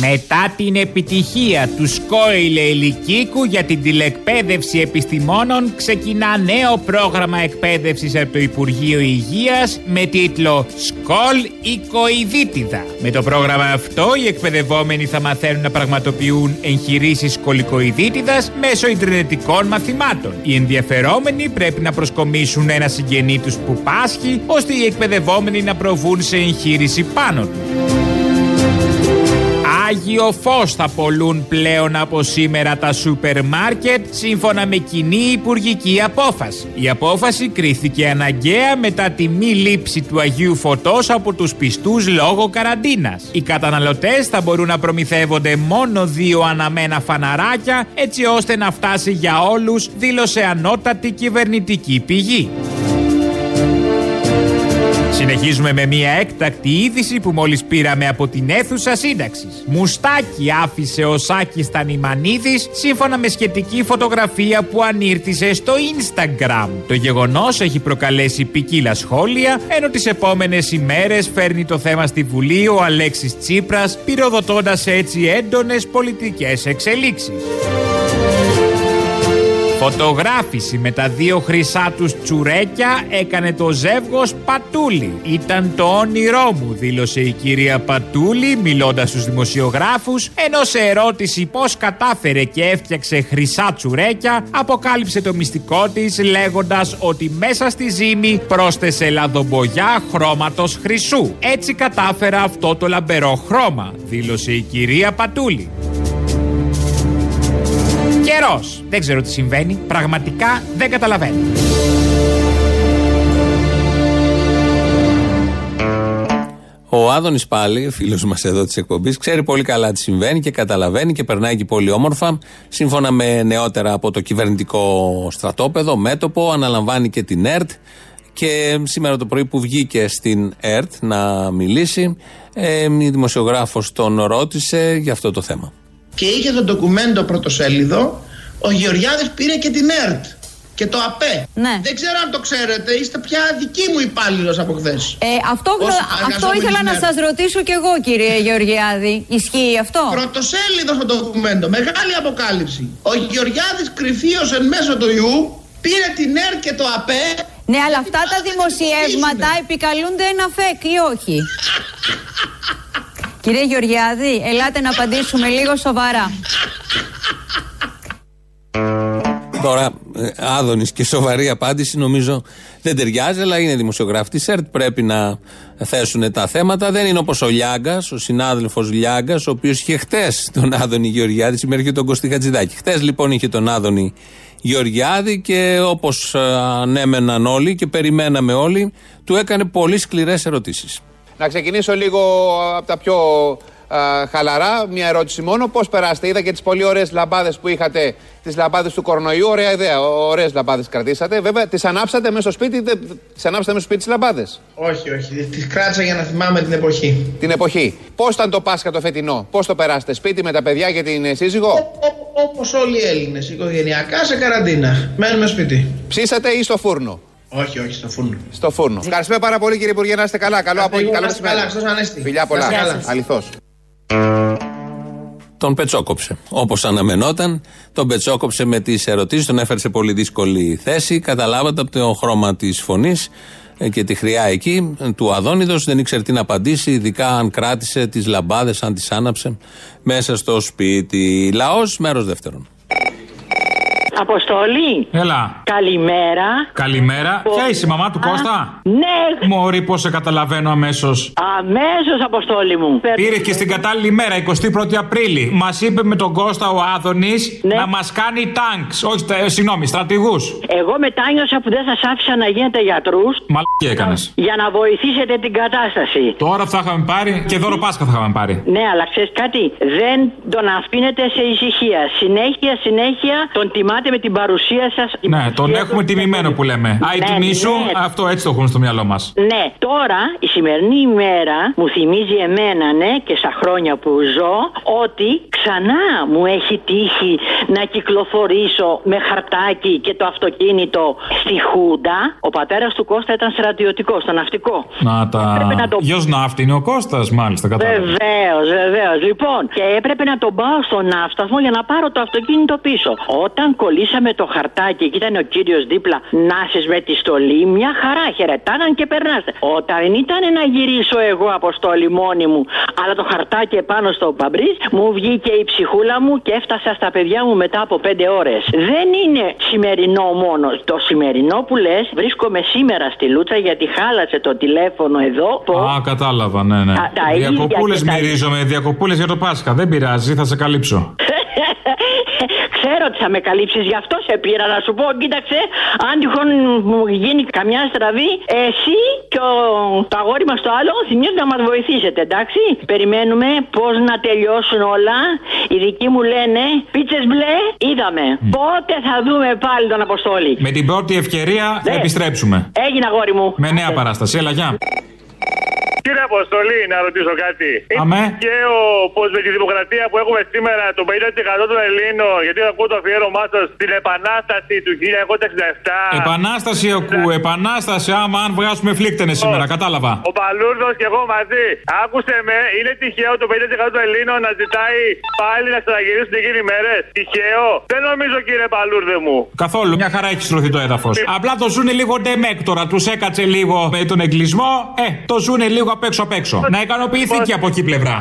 Μετά την επιτυχία του Σκόιλε Ηλικίκου για την τηλεκπαίδευση επιστημόνων, ξεκινά νέο πρόγραμμα εκπαίδευσης από το Υπουργείο Υγείας με τίτλο «Σκολ Οικοειδίτιδα». Με το πρόγραμμα αυτό οι εκπαιδευόμενοι θα μαθαίνουν να πραγματοποιούν εγχειρήσεις σκολικοειδίτιδας μέσω ιντερνετικών μαθημάτων. Οι ενδιαφερόμενοι πρέπει να προσκομίσουν ένα συγγενή τους που πάσχει, ώστε οι εκπαιδευόμενοι να προβούν σε εγχείρηση πάνω του. Άγιο φως θα πολλούν πλέον από σήμερα τα σούπερ μάρκετ, σύμφωνα με κοινή υπουργική απόφαση. Η απόφαση κρίθηκε αναγκαία μετά τη μη λήψη του Αγίου Φωτός από τους πιστούς λόγω καραντίνας. Οι καταναλωτές θα μπορούν να προμηθεύονται μόνο δύο αναμένα φαναράκια, έτσι ώστε να φτάσει για όλους, δήλωσε ανώτατη κυβερνητική πηγή. Συνεχίζουμε με μια έκτακτη είδηση που μόλις πήραμε από την αίθουσα σύνταξης. Μουστάκι άφησε ο Σάκης Τανιμανίδης, σύμφωνα με σχετική φωτογραφία που ανήρτησε στο Instagram. Το γεγονός έχει προκαλέσει ποικίλα σχόλια, ενώ τις επόμενες ημέρες φέρνει το θέμα στη Βουλή ο Αλέξης Τσίπρας, πυροδοτώντας έτσι έντονες πολιτικές εξελίξεις. Φωτογράφηση με τα δύο χρυσά τους τσουρέκια έκανε το ζεύγος Πατούλη. Ήταν το όνειρό μου, δήλωσε η κυρία Πατούλη μιλώντας στους δημοσιογράφους, ενώ σε ερώτηση πώς κατάφερε και έφτιαξε χρυσά τσουρέκια, αποκάλυψε το μυστικό της λέγοντας ότι μέσα στη ζύμη πρόσθεσε λαδομπογιά χρώματος χρυσού. Έτσι κατάφερα αυτό το λαμπερό χρώμα, δήλωσε η κυρία Πατούλη. Καιρός. Δεν ξέρω τι συμβαίνει. Πραγματικά δεν καταλαβαίνω. Ο Άδωνης πάλι, φίλος μας εδώ της εκπομπής, ξέρει πολύ καλά τι συμβαίνει και καταλαβαίνει και περνάει και πολύ όμορφα. Σύμφωνα με νεότερα από το κυβερνητικό στρατόπεδο, μέτωπο, αναλαμβάνει και την ΕΡΤ Και σήμερα το πρωί που βγήκε στην ΕΡΤ να μιλήσει, ε, η δημοσιογράφος τον ρώτησε για αυτό το θέμα. Και είχε το ντοκουμέντο πρωτοσέλιδο, ο Γεωργιάδης πήρε και την ΕΡΤ και το ΑΠΕ. Ναι. Δεν ξέρω αν το ξέρετε, είστε πια δική μου υπάλληλος από χθες. Ε, αυτό αυτό ήθελα να σας ρωτήσω κι εγώ, κύριε Γεωργιάδη. Ισχύει αυτό? Πρωτοσέλιδο στο ντοκουμέντο, μεγάλη αποκάλυψη. Ο Γεωργιάδης κρυφίος εν μέσω του ιού, πήρε την ΕΡΤ και το ΑΠΕ. Ναι, αλλά αυτά τα δημοσιεύματα επικαλούνται ένα φεκ ή όχι? Κύριε Γεωργιάδη, ελάτε να απαντήσουμε λίγο σοβαρά. Τώρα, άδωνης και σοβαρή απάντηση νομίζω δεν ταιριάζει, αλλά είναι δημοσιογράφη της ΕΡΤ, πρέπει να θέσουν τα θέματα. Δεν είναι όπως ο Λιάγκας, ο συνάδελφος Λιάγκας, ο οποίος είχε χτες τον Άδωνη Γεωργιάδη, σήμερα είχε τον Κωστή Χατζηδάκη. Χτες λοιπόν είχε τον Άδωνη Γεωργιάδη και όπως ανέμεναν όλοι και περιμέναμε όλοι, του έκανε πολύ σκληρές ερωτήσεις. Να ξεκινήσω λίγο από τα πιο α, χαλαρά. Μια ερώτηση μόνο. Πώς περάσετε? Είδα και τις πολύ ωραίες λαμπάδες που είχατε, τις λαμπάδες του κορονοϊού. Ωραία ιδέα. Ωραίες λαμπάδες κρατήσατε. Βέβαια, τις ανάψατε μέσα στο σπίτι, δε, τις ανάψατε μέσα στο σπίτι τις λαμπάδες? Όχι, όχι. Τις κράτησα για να θυμάμαι την εποχή. Την εποχή. Πώς ήταν το Πάσχα το φετινό? Πώς το περάσετε? Σπίτι με τα παιδιά και την σύζυγο? Όπως όλοι οι Έλληνες. Οικογενειακά σε καραντίνα. Μένουμε σπίτι. Ψήσατε ή στο φούρνο? Όχι, όχι, στο φούρνο. Στο φούρνο. Ευχαριστούμε πάρα πολύ, κύριε Υπουργέ, να είστε καλά. Καλό απόγευμα. Καλό απόγευμα. Φιλιά πολλά. Αληθώς. Τον πετσόκοψε. Όπως αναμενόταν, τον πετσόκοψε με τις ερωτήσεις. Τον έφερε σε πολύ δύσκολη θέση. Καταλάβατε από το χρώμα της φωνής και τη χρειά εκεί του Αδόνιδος. Δεν ήξερε τι να απαντήσει, ειδικά αν κράτησε τις λαμπάδες, αν τις άναψε μέσα στο σπίτι. Λαός, μέρος δεύτερον. Αποστολή! Έλα! Καλημέρα! Καλημέρα! Πο... Ποια είσαι, η μαμά του Α, Κώστα? Ναι! Μωρή, πως σε καταλαβαίνω αμέσως! Αμέσως, Αποστολή μου! Πήρε και στην κατάλληλη μέρα, εικοστή πρώτη Απρίλη. Μας είπε με τον Κώστα ο Άδωνης, ναι, να μας κάνει τάγκς. Όχι, ε, συγγνώμη, στρατηγούς. Εγώ μετάνιωσα που δεν σας άφησα να γίνετε γιατρούς. Μαλακή έκανες. Για να βοηθήσετε την κατάσταση. Τώρα θα είχαμε πάρει και δώρο Πάσχα θα είχαμε πάρει. Ναι, αλλά ξέρεις κάτι, δεν τον αφήνετε σε ησυχία. Συνέχεια, συνέχεια τον τιμάτε με την παρουσία σας. Ναι, τον έχουμε τιμημένο που λέμε. Άι, ναι, τιμή σου, ναι. Αυτό έτσι το έχουμε στο μυαλό μας. Ναι, τώρα η σημερινή ημέρα μου θυμίζει εμένα, ναι, και στα χρόνια που ζω, ότι ξανά μου έχει τύχει να κυκλοφορήσω με χαρτάκι και το αυτοκίνητο στη Χούντα. Ο πατέρας του Κώστα ήταν στρατιωτικός, στο ναυτικό. Να τα. Πρέπει να το... Γιος ναύτη είναι ο Κώστας, μάλιστα, κατάλαβα. Βεβαίως, βεβαίως. Λοιπόν, και έπρεπε να τον πάω στον ναύσταθμο για να πάρω το αυτοκίνητο πίσω. Όταν κολλήσαμε το χαρτάκι και ήταν ο κύριος δίπλα, νάσες με τη στολή, μια χαρά, χαιρετάναν και περνάστε. Όταν ήταν να γυρίσω εγώ από στολή μόνη μου, αλλά το χαρτάκι επάνω στο παμπρίζ, μου βγήκε η ψυχούλα μου και έφτασα στα παιδιά μου μετά από πέντε ώρες. Δεν είναι σημερινό μόνο. Το σημερινό που λες, βρίσκομαι σήμερα στη Λούτσα γιατί χάλασε το τηλέφωνο εδώ. Που... Α, κατάλαβα, ναι, ναι. Α, τα διακοπούλες τα... μυρίζομαι, διακοπούλες για το Πάσχα. Δεν πειράζει, θα σε καλύψω. Ξέρω ότι θα με καλύψεις, γι' αυτό σε πήρα να σου πω. Κοίταξε, αν τυχόν μου γίνει καμιά στραβή, εσύ και ο... το αγόρι μας το άλλο, θυμίζετε να μας βοηθήσετε, εντάξει? Περιμένουμε πώς να τελειώσουν όλα. Οι δικοί μου λένε πίτσες μπλε, είδαμε. Mm. Πότε θα δούμε πάλι τον Αποστόλη? Με την πρώτη ευκαιρία θα επιστρέψουμε. Έγινε, αγόρι μου. Με νέα παράσταση, έλα, γεια. Κύριε Αποστολή, να ρωτήσω κάτι. Αμέ. Είναι τυχαίο πως με τη δημοκρατία που έχουμε σήμερα, το πενήντα τοις εκατό των Ελλήνων, γιατί ακούω το αφιέρωμά σας στην επανάσταση του χίλια εννιακόσια εξήντα επτά. Επανάσταση, οκού, επανάσταση, άμα αν βγάζουμε φλίκτενες σήμερα, κατάλαβα. Ο Παλούρδος και εγώ μαζί. Άκουσε με, είναι τυχαίο το πενήντα τοις εκατό των Ελλήνων να ζητάει πάλι να ξαναγυρίσουν εκείνοι οι μέρες? Τυχαίο? Δεν νομίζω, κύριε Παλούρδε μου. Καθόλου. Μια χαρά έχει στρωθεί το έδαφος. Απλά το ζουνε λίγο ντεμέκ τώρα. Τους έκατσε λίγο με τον εγκλισμό. Ε, το ζουνε λίγο απ' έξω απ' έξω. Να ικανοποιηθεί και από εκεί πλευρά.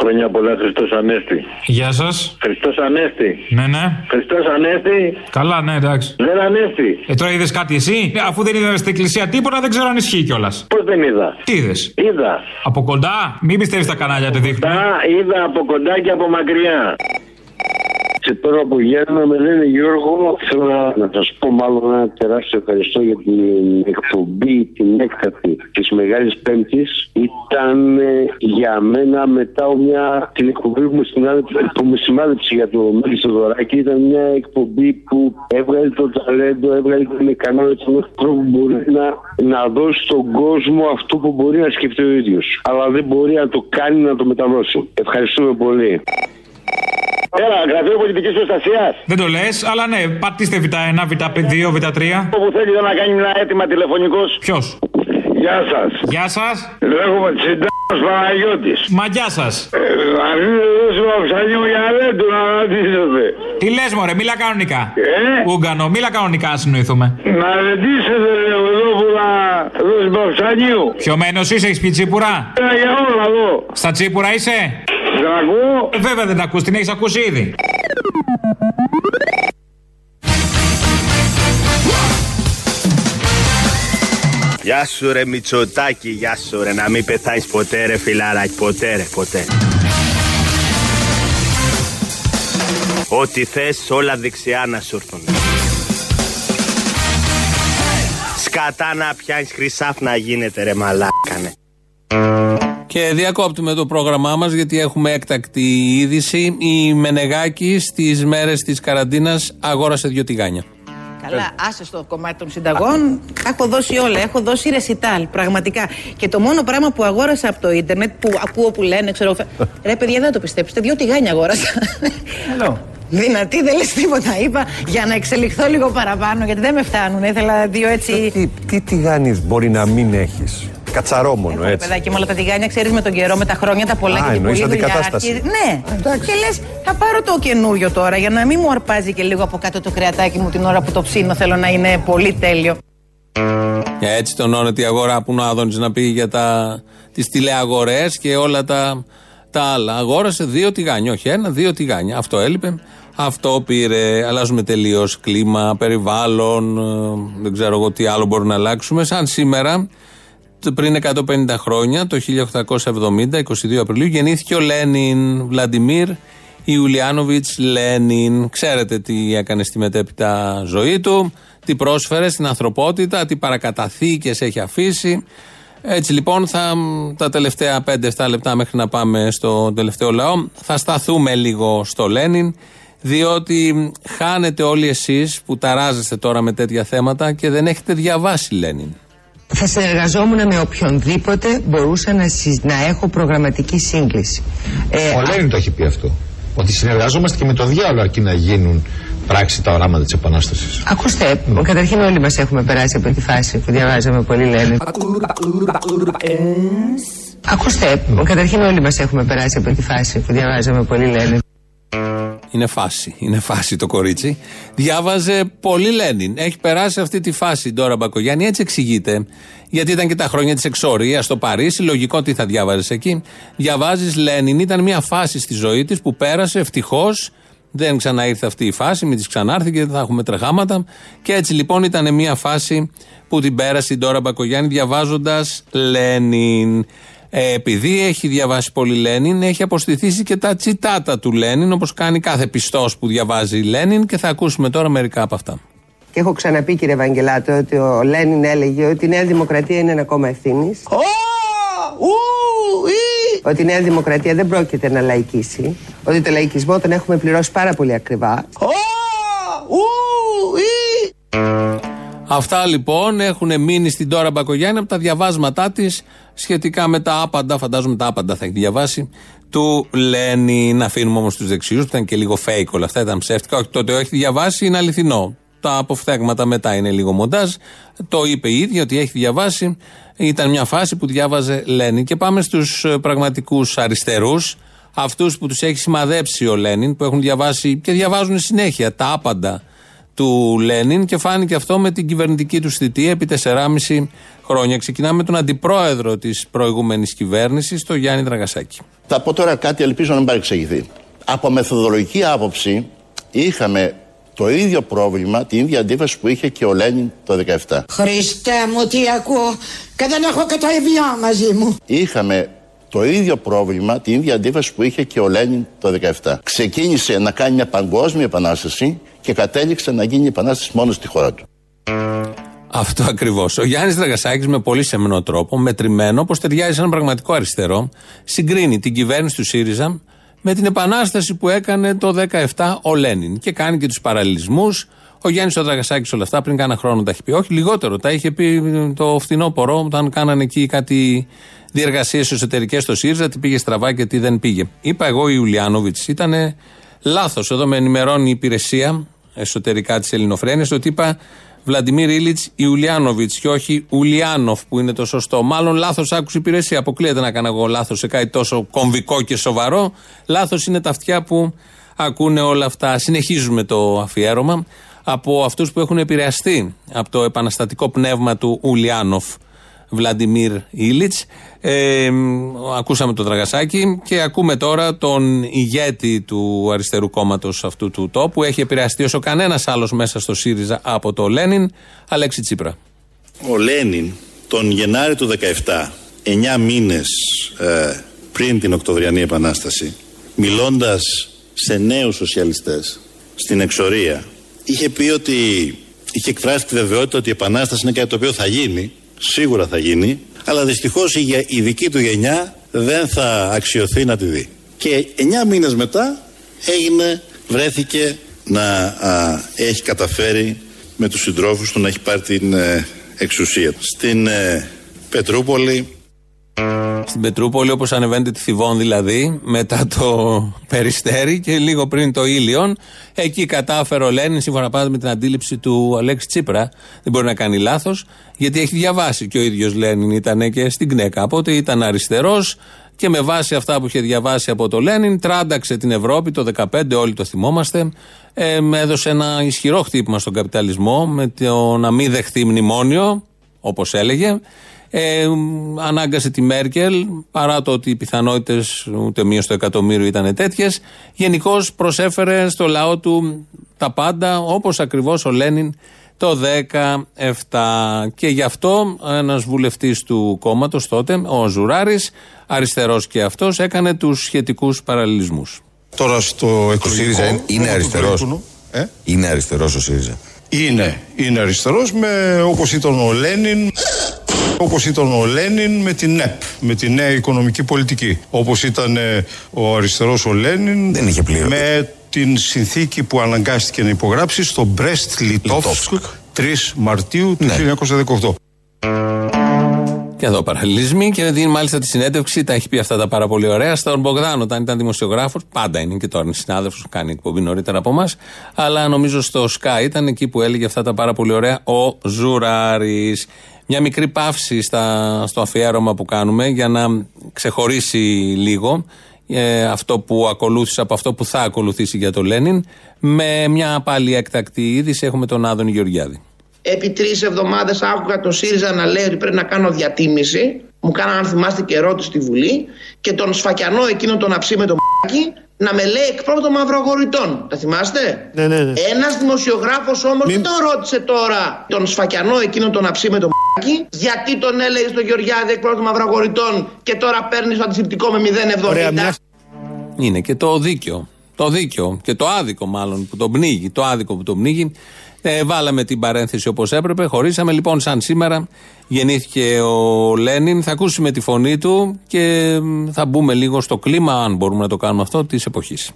Χρόνια πολλά, Χριστός Ανέστη. Γεια σας. Χριστός Ανέστη. Ναι, ναι. Χριστός Ανέστη. Καλά, ναι, εντάξει. Δεν Ανέστη. Ε, τώρα είδες κάτι εσύ? Αφού δεν είδαμε στην εκκλησία τίποτα, δεν ξέρω αν ισχύει κιόλας. Πώς δεν είδα? Τι είδες? Είδα. Από κοντά, μην πιστεύεις τα κανάλια, το δείχνουν. Είδα από κοντά και από μακριά. Και τώρα που γέρναμε λένε Γιώργο, θέλω να, να σας πω μάλλον ένα τεράστιο ευχαριστώ για την εκπομπή, την έκτατη της Μεγάλης Πέμπτης. Ήταν ε, για μένα μετά μια, την εκπομπή που, που με σημάδεψε για το Μίκη Θεοδωράκη. Ήταν μια εκπομπή που έβγαλε το ταλέντο, έβγαλε την ικανότητα του ανθρώπου που μπορεί να, να δώσει στον κόσμο αυτό που μπορεί να σκεφτεί ο ίδιος. Αλλά δεν μπορεί να το κάνει, να το μεταδώσει. Ευχαριστούμε πολύ. Έλα, γραφείο πολιτικής προστασίας. Δεν το λες, αλλά ναι, πατήστε βι ένα, βι δύο, βι τρία. Όπου θέλει να κάνει ένα αίτημα τηλεφωνικός. Ποιος? Γεια σας. Γεια σας. Λέγομαι Τσιντάνος Παναγιώτης. Μα γεια σας. Αν είναι δώσου αυσανίου για αλέντου να ανατήσετε. Τι λες μωρέ, μίλα κανονικά. Ε? Ούγκανο, μίλα κανονικά να συνοηθούμε. Να ανατήσετε λέω εδώ που να δώσουμε αυσανίου. Πιωμένος είσαι, έχεις πει τσίπουρα. Έλα για όλα εδώ. Στα τσίπουρα είσαι. Δεν ακούω. Βέβαια δεν τα ακούς, την έχεις ακούσει ήδη. Γεια σου ρε Μητσοτάκη, γεια σου ρε, να μην πεθάνεις ποτέ ρε φιλαράκι, ποτέ ρε, ποτέ. Ό,τι θες όλα δεξιά να σου έρθουν. Σκατά να πιάνεις χρυσάφ να γίνεται ρε μαλάκανε. Και διακόπτουμε το πρόγραμμά μας γιατί έχουμε έκτακτη είδηση. Η Μενεγάκη στις μέρες της καραντίνας αγόρασε δύο τηγάνια. Καλά, άσε στο κομμάτι των συνταγών. Τα έχω δώσει όλα. Έχω δώσει ρεσιτάλ, πραγματικά. Και το μόνο πράγμα που αγόρασα από το ίντερνετ που ακούω που λένε, ξέρω. Ρε παιδιά, δεν το πιστέψετε. Δύο τηγάνια αγόρασα. Καλό. Δυνατή, δεν λες τίποτα. Είπα για να εξελιχθώ λίγο παραπάνω γιατί δεν με φτάνουν. Ήθελα δύο έτσι. Τι, τι τηγάνι μπορεί να μην έχει. Κατσαρό μόνο, έτσι. Παιδάκι μου, όλα τα τηγάνια ξέρεις με τον καιρό, με τα χρόνια, τα πολλά. Α, και την πολλή δουλειά. Ναι, εντάξει. Και λες, θα πάρω το καινούριο τώρα για να μην μου αρπάζει και λίγο από κάτω το κρεατάκι μου την ώρα που το ψήνω. Θέλω να είναι πολύ τέλειο. Έτσι τονώνεται η αγορά που ο Άδωνης να πει για τις τηλεαγορές και όλα τα, τα άλλα. Αγόρασε δύο τηγάνια, όχι ένα, δύο τηγάνια. Αυτό έλειπε. Αυτό πήρε, αλλάζουμε τελείως κλίμα, περιβάλλον, δεν ξέρω εγώ τι άλλο μπορούμε να αλλάξουμε. Σαν σήμερα. Πριν εκατόν πενήντα χρόνια, το χίλια οκτακόσια εβδομήντα, είκοσι δύο Απριλίου, γεννήθηκε ο Λένιν, Βλαντιμίρ Ιουλιάνοβιτς Λένιν. Ξέρετε τι έκανε στη μετέπειτα ζωή του, τι πρόσφερε στην ανθρωπότητα, τι παρακαταθήκες έχει αφήσει. Έτσι λοιπόν, θα, τα τελευταία πέντε εφτά λεπτά μέχρι να πάμε στο τελευταίο λαό, θα σταθούμε λίγο στο Λένιν, διότι χάνετε όλοι εσείς που ταράζεστε τώρα με τέτοια θέματα και δεν έχετε διαβάσει Λένιν. Θα συνεργαζόμουν με οποιονδήποτε μπορούσα να, συ, να έχω προγραμματική σύγκληση. Ε, ο Λένιν α... το έχει πει αυτό. Ότι συνεργαζόμαστε και με το διάολο αρκεί να γίνουν πράξη τα οράματα της Επανάστασης. Ακούστε, ναι. Καταρχήν όλοι μας έχουμε περάσει από τη φάση που διαβάζαμε πολύ Λένιν. Ακούστε, ναι. Καταρχήν όλοι μας έχουμε περάσει από τη φάση που διαβάζαμε πολύ Λένιν. Είναι φάση, είναι φάση το κορίτσι. Διάβαζε πολύ Λένιν. Έχει περάσει αυτή τη φάση η Ντόρα Μπακογιάννη, έτσι εξηγείται. Γιατί ήταν και τα χρόνια της εξορίας στο Παρίσι, λογικό τι θα διάβαζες εκεί. Διαβάζεις Λένιν, ήταν μια φάση στη ζωή της που πέρασε, ευτυχώς. Δεν ξαναήρθε αυτή η φάση, μην της ξανάρθει και δεν θα έχουμε τρεχάματα. Και έτσι λοιπόν ήταν μια φάση που την πέρασε η Ντόρα Μπακογιάννη διαβάζοντας Λένιν. Επειδή έχει διαβάσει πολύ Λένιν, έχει αποστηθήσει και τα τσιτάτα του Λένιν, όπως κάνει κάθε πιστός που διαβάζει Λένιν, και θα ακούσουμε τώρα μερικά από αυτά. Και έχω ξαναπεί, κύριε Βαγγελάτο, ότι ο Λένιν έλεγε ότι η Νέα Δημοκρατία είναι ένα κόμμα ευθύνης. Ότι η Νέα Δημοκρατία δεν πρόκειται να λαϊκίσει. Ότι το λαϊκισμό τον έχουμε πληρώσει πάρα πολύ ακριβά. Αυτά λοιπόν έχουν μείνει στην Ντόρα Μπακογιάννη από τα διαβάσματά της σχετικά με τα άπαντα, φαντάζομαι τα άπαντα θα έχει διαβάσει, του Λένιν. Να αφήνουμε όμως τους δεξιούς που ήταν και λίγο fake όλα αυτά, ήταν ψεύτικα. Όχι, τότε έχει διαβάσει, είναι αληθινό. Τα αποφθέγματα μετά είναι λίγο μοντάζ. Το είπε η ίδια ότι έχει διαβάσει. Ήταν μια φάση που διάβαζε Λένιν. Και πάμε στους πραγματικούς αριστερούς, αυτούς που τους έχει σημαδέψει ο Λένιν, που έχουν διαβάσει και διαβάζουν συνέχεια τα άπαντα του Λένιν, και φάνηκε αυτό με την κυβερνητική του θητεία επί τεσσεράμισι χρόνια. Ξεκινάμε με τον αντιπρόεδρο της προηγούμενης κυβέρνησης, τον Γιάννη Δραγασάκη. Θα πω τώρα κάτι, ελπίζω να μην παρεξηγηθεί. Από μεθοδολογική άποψη είχαμε το ίδιο πρόβλημα, την ίδια αντίφαση που είχε και ο Λένιν το δεκαεπτά. Χριστέ μου, τι ακούω και δεν έχω και τα μαζί μου. Είχαμε το ίδιο πρόβλημα, την ίδια αντίφαση που είχε και ο Λένιν το δεκαεπτά. Ξεκίνησε να κάνει μια παγκόσμια επανάσταση και κατέληξε να γίνει η επανάσταση μόνο στη χώρα του. Αυτό ακριβώς. Ο Γιάννης Δραγασάκης με πολύ σεμνό τρόπο, μετρημένο, όπως ταιριάζει σε έναν πραγματικό αριστερό, συγκρίνει την κυβέρνηση του ΣΥΡΙΖΑ με την επανάσταση που έκανε το δεκαεπτά ο Λένιν. Και κάνει και τους παραλληλισμούς. Ο Γιάννης ο Δραγασάκης όλα αυτά πριν κάνα χρόνο τα είχε πει. Όχι, λιγότερο. Τα είχε πει το φθινόπωρο, όταν κάνανε εκεί κάτι διεργασίες εσωτερικές στο ΣΥΡΙΖΑ, τι πήγε στραβά και τι δεν πήγε. Είπα εγώ, η Ιουλιάνοβιτς ήταν λάθος. Εδώ με ενημερώνει η υπηρεσία εσωτερικά της Ελληνοφρένειας ότι είπα Βλαντιμίρ Ίλιτς Ιουλιάνοβιτς και όχι Ουλιάνοφ που είναι το σωστό. Μάλλον λάθος άκουσε η υπηρεσία. Αποκλείεται να κάνω εγώ λάθος σε κάτι τόσο κομβικό και σοβαρό. Λάθος είναι τα αυτιά που ακούνε όλα αυτά. Συνεχίζουμε το αφιέρωμα από αυτούς που έχουν επηρεαστεί από το επαναστατικό πνεύμα του Ουλιάνοφ Βλαντιμίρ Ίλιτς. Ε, ακούσαμε τον Δραγασάκη και ακούμε τώρα τον ηγέτη του αριστερού κόμματος αυτού του τόπου. Έχει επηρεαστεί όσο κανένας άλλος μέσα στο ΣΥΡΙΖΑ από το Λένιν, Αλέξη Τσίπρα. Ο Λένιν τον Γενάρη του δεκαεπτά, εννιά μήνες ε, πριν την Οκτωβριανή Επανάσταση, μιλώντας σε νέους σοσιαλιστές στην εξορία, είχε πει ότι είχε εκφράσει τη βεβαιότητα ότι η Επανάσταση είναι κάτι το οποίο θα γίνει, σίγουρα θα γίνει, αλλά δυστυχώς η δική του γενιά δεν θα αξιωθεί να τη δει. Και εννιά μήνες μετά έγινε, βρέθηκε να α, έχει καταφέρει με τους συντρόφους του να έχει πάρει την ε, εξουσία. Στην ε, Πετρούπολη. Στην Πετρούπολη, όπως ανεβαίνετε τη Θιβών δηλαδή, μετά το Περιστέρι και λίγο πριν το Ήλιον, εκεί κατάφερε ο Λένιν, σύμφωνα πάντα με την αντίληψη του Αλέξη Τσίπρα, δεν μπορεί να κάνει λάθος, γιατί έχει διαβάσει και ο ίδιος Λένιν, ήταν και στην ΚΝΕ κάποτε, ήταν αριστερός και με βάση αυτά που είχε διαβάσει από το Λένιν, τράνταξε την Ευρώπη το δεκαπέντε, όλοι το θυμόμαστε, ε, έδωσε ένα ισχυρό χτύπημα στον καπιταλισμό με το να μην δεχτεί μνημόνιο, όπως έλεγε. Ε, ανάγκασε τη Μέρκελ, παρά το ότι οι πιθανότητες ούτε μία στο εκατομμύριο ήταν τέτοιες, γενικώς προσέφερε στο λαό του τα πάντα, όπως ακριβώς ο Λένιν το δεκαεπτά. Και γι' αυτό ένας βουλευτής του κόμματος τότε, ο Ζουράρης, αριστερός και αυτός, έκανε τους σχετικούς παραλληλισμούς. Τώρα στο εκλογικό είναι, είναι αριστερός. Ε? Είναι αριστερός ο ΣΥΡΙΖΑ. Είναι, είναι αριστερός, με, όπως ήταν ο Λένιν. Όπως ήταν ο Λένιν με την ΝΕΠ, με τη νέα οικονομική πολιτική. Όπως ήταν ο αριστερός ο Λένιν δεν είχε με την συνθήκη που αναγκάστηκε να υπογράψει στο Μπρεστ-Λιτόφσκ τρεις Μαρτίου του ναι. χίλια εννιακόσια δεκαοκτώ. Και εδώ παραλληλισμοί και δίνει μάλιστα τη συνέντευξη, τα έχει πει αυτά τα πάρα πολύ ωραία, στον Μπογδάνο όταν ήταν δημοσιογράφος, πάντα είναι και τώρα είναι συνάδελφος, κάνει εκπομπή νωρίτερα από εμάς, αλλά νομίζω στο Sky ήταν εκεί που έλεγε αυτά τα πάρα πολύ ωραία ο Ζουράρης. Μια μικρή παύση στα, στο αφιέρωμα που κάνουμε για να ξεχωρίσει λίγο ε, αυτό που ακολούθησε από αυτό που θα ακολουθήσει για το Λένιν με μια πάλι εκτακτή είδηση. Έχουμε τον Άδωνη Γεωργιάδη. Επί τρεις εβδομάδες άκουγα τον ΣΥΡΙΖΑ να λέει ότι πρέπει να κάνω διατίμηση. Μου κάναν, αν θυμάστε, και ερώτηση στη Βουλή και τον σφακιανό εκείνο τον αψί με τον μπάκι να με λέει εκπρόσωπο μαυρογορητών. Τα θυμάστε? Ναι, ναι, ναι. Ένας δημοσιογράφος όμως Μη... δεν τον ρώτησε τώρα τον σφακιανό εκείνο τον αψί με τον μπάκι γιατί τον έλεγε στον Γεωργιάδη εκπρόσωπο μαυρογορητών και τώρα παίρνει στο αντισηπτικό με μηδέν κόμμα εβδομήντα. Μια... Είναι και το δίκιο. Το δίκιο και το άδικο μάλλον που τον πνίγει. Το άδικο που τον πνίγει. Ε, βάλαμε την παρένθεση όπως έπρεπε, χωρίσαμε. Λοιπόν, σαν σήμερα γεννήθηκε ο Λένιν, θα ακούσουμε τη φωνή του και θα μπούμε λίγο στο κλίμα, αν μπορούμε να το κάνουμε αυτό, της εποχής.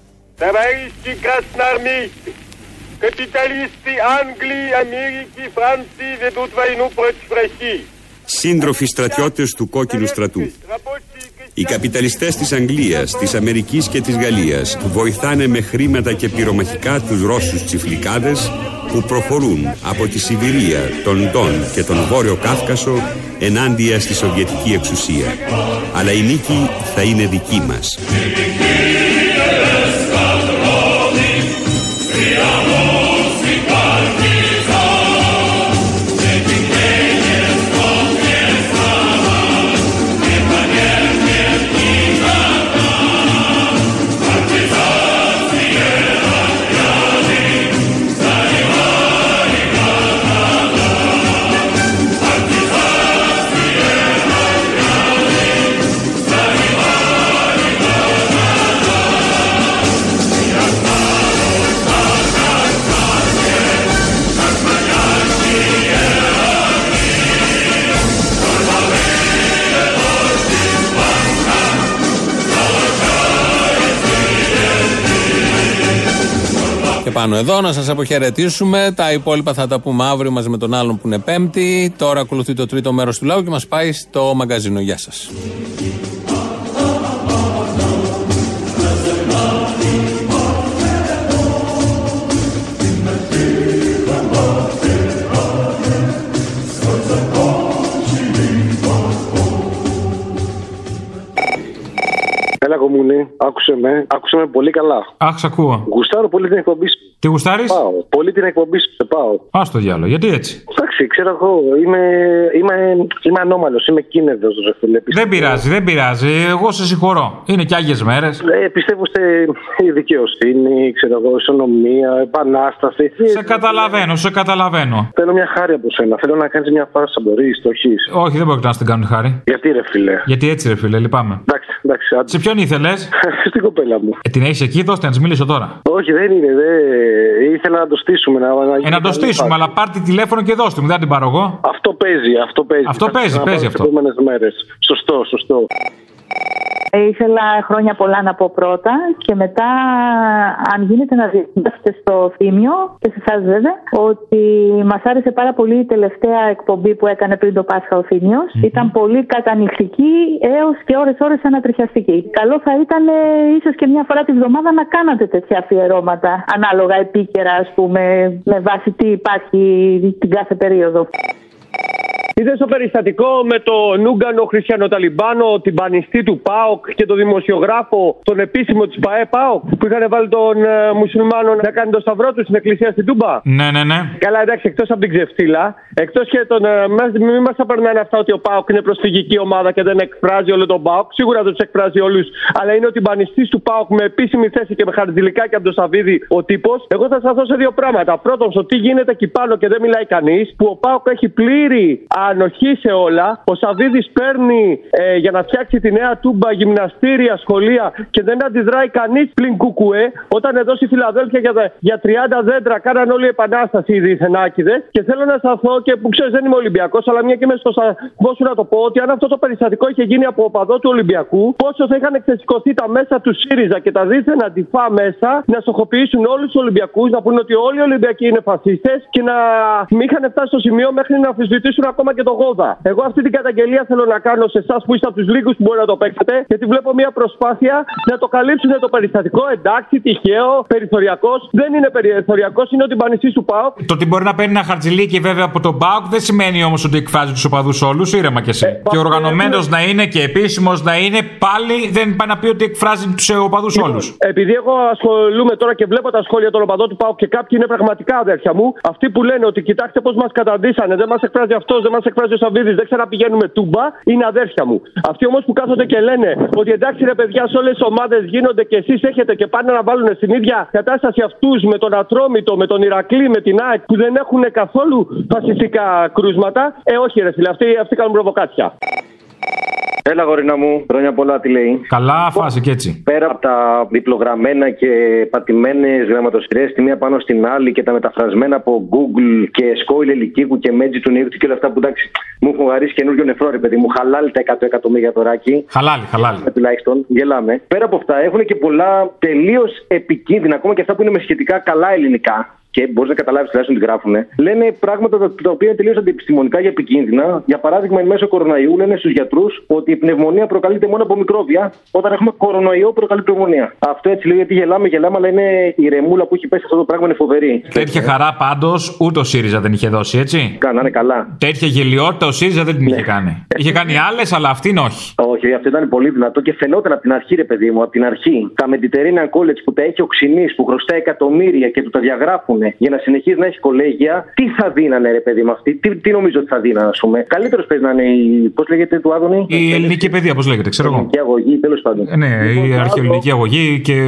Σύντροφοι στρατιώτες του Κόκκινου Στρατού. Οι καπιταλιστές της Αγγλίας, της Αμερικής και της Γαλλίας βοηθάνε με χρήματα και πυρομαχικά τους Ρώσους τσιφλικάδες που προχωρούν από τη Σιβηρία, τον Ντόν και τον Βόρειο Κάφκασο ενάντια στη Σοβιετική εξουσία. Αλλά η νίκη θα είναι δική μας. πάνω εδώ, να σας αποχαιρετήσουμε. Τα υπόλοιπα θα τα πούμε αύριο μαζί με τον άλλον που είναι Πέμπτη. Τώρα ακολουθεί το τρίτο μέρος του λαού και μας πάει στο μαγκαζίνο. Γεια σας. Έλα κομμούνι, άκουσε με, άκουσε με πολύ καλά. Αχ, σ' ακούω. Γουστάρω πολύ την εκπομπή σου. Τι γουστάρεις? Πάω, πολύ την εκπομπή σου, σε πάω. Ας το διάλογο, γιατί έτσι? Εντάξει, ξέρω εγώ, είμαι, είμαι, είμαι ανώμαλος, είμαι κίνεδος. Δεν πειράζει, δεν πειράζει, εγώ σε συγχωρώ. Είναι και άγιες μέρες. Ε, πιστεύω σε δικαιοσύνη, ξέρω εγώ, ισονομία, επανάσταση. Σε καταλαβαίνω, σε καταλαβαίνω. Θέλω μια χάρη από σένα, θέλω να κάνεις μια φάρσα, μπορείς, το έχεις? Όχι, δεν πρόκειται να την κάνουν χάρη. Γιατί ρε φίλε? Γιατί έτσι ρε φίλε, λυπάμαι. Εντάξει, εντάξει, άντε. Σε ποιον ήθελες? Στην κοπέλα μου. Ε, την έχεις εκεί, δώστε να της μιλήσω τώρα. Όχι, δεν είναι, δεν. Ήθελα να το στήσουμε. Να, να, ε, να το στήσουμε, αλλά πάρτε τηλέφωνο και δώστε μου, δεν την πάρω εγώ. Αυτό παίζει, αυτό παίζει. Αυτό παίζει, παίζει αυτό. Σωστό, σωστό. Ήθελα χρόνια πολλά να πω πρώτα και μετά, αν γίνεται, να διαβάσετε στο Θήμιο και σε εσάς βέβαια, ότι μας άρεσε πάρα πολύ η τελευταία εκπομπή που έκανε πριν το Πάσχα ο Θήμιος. Mm-hmm. Ήταν πολύ κατανοητική έως και ώρες-ώρες ανατριχιαστική. Καλό θα ήταν ίσως και μια φορά τη βδομάδα να κάνατε τέτοια αφιερώματα, ανάλογα επίκαιρα, ας πούμε, με βάση τι υπάρχει την κάθε περίοδο. Είδε στο περιστατικό με τον Νούγκανο Χριστιανοταλιμπάνο, την πανιστή του ΠΑΟΚ και τον δημοσιογράφο, τον επίσημο της ΠΑΕ ΠΑΟΚ, που είχαν βάλει τον ε, μουσουλμάνο να κάνει τον σταυρό του στην εκκλησία στην Τούμπα. Ναι, ναι, ναι. Καλά, εντάξει, εκτός από την ξεφτύλα, εκτός και τον. Ε, μην μας απερνάνε αυτά ότι ο ΠΑΟΚ είναι προσφυγική ομάδα και δεν εκφράζει όλο τον ΠΑΟΚ. Σίγουρα δεν του εκφράζει όλου, αλλά είναι ότι πανιστή του ΠΑΟΚ με επίσημη θέση και με χαρτιλικά και από τον Σαββίδη ο τύπος. Εγώ θα σταθώ σε δύο πράγματα. Πρώτον, στο τι γίνεται εκεί πάνω και δεν μιλάει κανείς, που ο ΠΑΟΚ έχει πλήρη ανοχή σε όλα. Ο Σαββίδης παίρνει ε, για να φτιάξει τη νέα Τούμπα γυμναστήρια, σχολεία και δεν αντιδράει κανείς πλην Κουκουέ. Όταν εδώ στη Φιλαδέλφια για, για τριάντα δέντρα κάναν όλη η επανάσταση οι διθενάκηδες. Και θέλω να σταθώ και που ξέρεις δεν είμαι Ολυμπιακός, αλλά μια και μέσα στο σταθμό σου να το πω ότι αν αυτό το περιστατικό είχε γίνει από οπαδό του Ολυμπιακού, πόσο θα είχαν εξεσηκωθεί τα μέσα του ΣΥΡΙΖΑ και τα δίθεν αντιφά μέσα να στοχοποιήσουν όλους τους Ολυμπιακούς, να πούνε ότι όλοι οι Ολυμπιακοί είναι φασίστες και να μην είχαν φτάσει στο σημείο μέχρι να αμφισβητήσουν ακόμα και το Γόδα. Εγώ αυτή την καταγγελία θέλω να κάνω σε εσάς που είστε από τους λίγους που μπορεί να το παίξετε, γιατί βλέπω μια προσπάθεια να το καλύψουν το περιστατικό. Εντάξει, τυχαίο, περιθωριακός. Δεν είναι περιθωριακός, είναι ο τυμπανιστής του ΠΑΟΚ. Το ότι μπορεί να παίρνει ένα χαρτζηλίκι βέβαια από τον ΠΑΟΚ δεν σημαίνει όμως ότι εκφράζει τους οπαδούς όλους, ήρεμα κι εσύ. Ε, και οργανωμένος ε, να είναι και επίσημος να είναι, πάλι δεν πάει να πει ότι εκφράζει τους οπαδούς όλους. Επειδή εγώ ασχολούμαι τώρα και βλέπω τα σχόλια των οπαδών του ΠΑΟΚ και κάποιοι είναι πραγματικά αδέρφια μου, αυτοί που λένε ότι κοιτάξτε πώς μας καταντήσανε, δεν μας εκφράζει αυτό, δεν μας εκφράζει ο Σαββίδης, δεν ξαναπηγαίνουμε Τούμπα, είναι αδέρφια μου. Αυτοί όμως που κάθονται και λένε ότι εντάξει ρε παιδιά, σε όλες τις ομάδες γίνονται και εσείς έχετε και πάνε να βάλουν στην ίδια κατάσταση αυτούς με τον Ατρόμητο, με τον Ηρακλή, με την ΑΕΚ που δεν έχουν καθόλου φασιστικά κρούσματα. Ε, όχι ρε φίλε, αυτοί, αυτοί κάνουν προβοκάτσια. Έλα, γορίνα μου, χρόνια πολλά, τι λέει. Καλά, φάση και έτσι. Πέρα από τα διπλογραμμένα και πατημένες γραμματοσυρές, τη μία πάνω στην άλλη και τα μεταφρασμένα από Google και Σκόιλ Ελικίκου και Μέτζι του Νίκου και όλα αυτά που εντάξει, μου έχουν χαρίσει καινούριο νεφρό, ρε παιδί μου. Χαλάλη τα εκατό εκατομμύρια δωράκι. Χαλάλη, χαλάλη. Τουλάχιστον, γελάμε. Πέρα από αυτά, έχουν και πολλά τελείως επικίνδυνα, ακόμα και αυτά που είναι με σχετικά καλά ελληνικά. Και μπορεί να καταλάβει τουλάχιστον τι γράφουν. Ε. Λένε πράγματα τα, τα οποία είναι τελείως αντιεπιστημονικά και επικίνδυνα. Για παράδειγμα, εν μέσω κορονοϊού λένε στους γιατρούς ότι η πνευμονία προκαλείται μόνο από μικρόβια. Όταν έχουμε κορονοϊό, προκαλεί πνευμονία. Αυτό έτσι λέει, γιατί γελάμε, γελάμε, αλλά είναι η ρεμούλα που έχει πέσει αυτό το πράγμα είναι φοβερή. Τέτοια ε. χαρά πάντως ούτε ο ΣΥΡΙΖΑ δεν είχε δώσει, έτσι. Κάνανε καλά. Τέτοια γελιότητα ο ΣΥΡΙΖΑ δεν την είχε ναι. κάνει. Είχε κάνει άλλες, αλλά αυτήν όχι. Όχι, αυτό ήταν πολύ δυνατό και φαινόταν από την αρχή, ρε παιδί μου, από την αρχή. Τα Mediterranean College που τα έχει ο Ξινής, που χρωστά εκατομμύρια και του τα διαγράφουν. Για να συνεχίζει να έχει κολέγια, τι θα δίνανε ρε παιδί με αυτή, τι, τι νομίζω ότι θα δίνανε, ας πούμε. Καλύτερος παίζει να είναι η. Πώς λέγεται του Άδωνη? Η ελληνική παιδεία, πώς λέγεται, ξέρω εγώ. Η ελληνική αγωγή, τέλος πάντων. Ναι, η αρχαιολινική αγωγή και.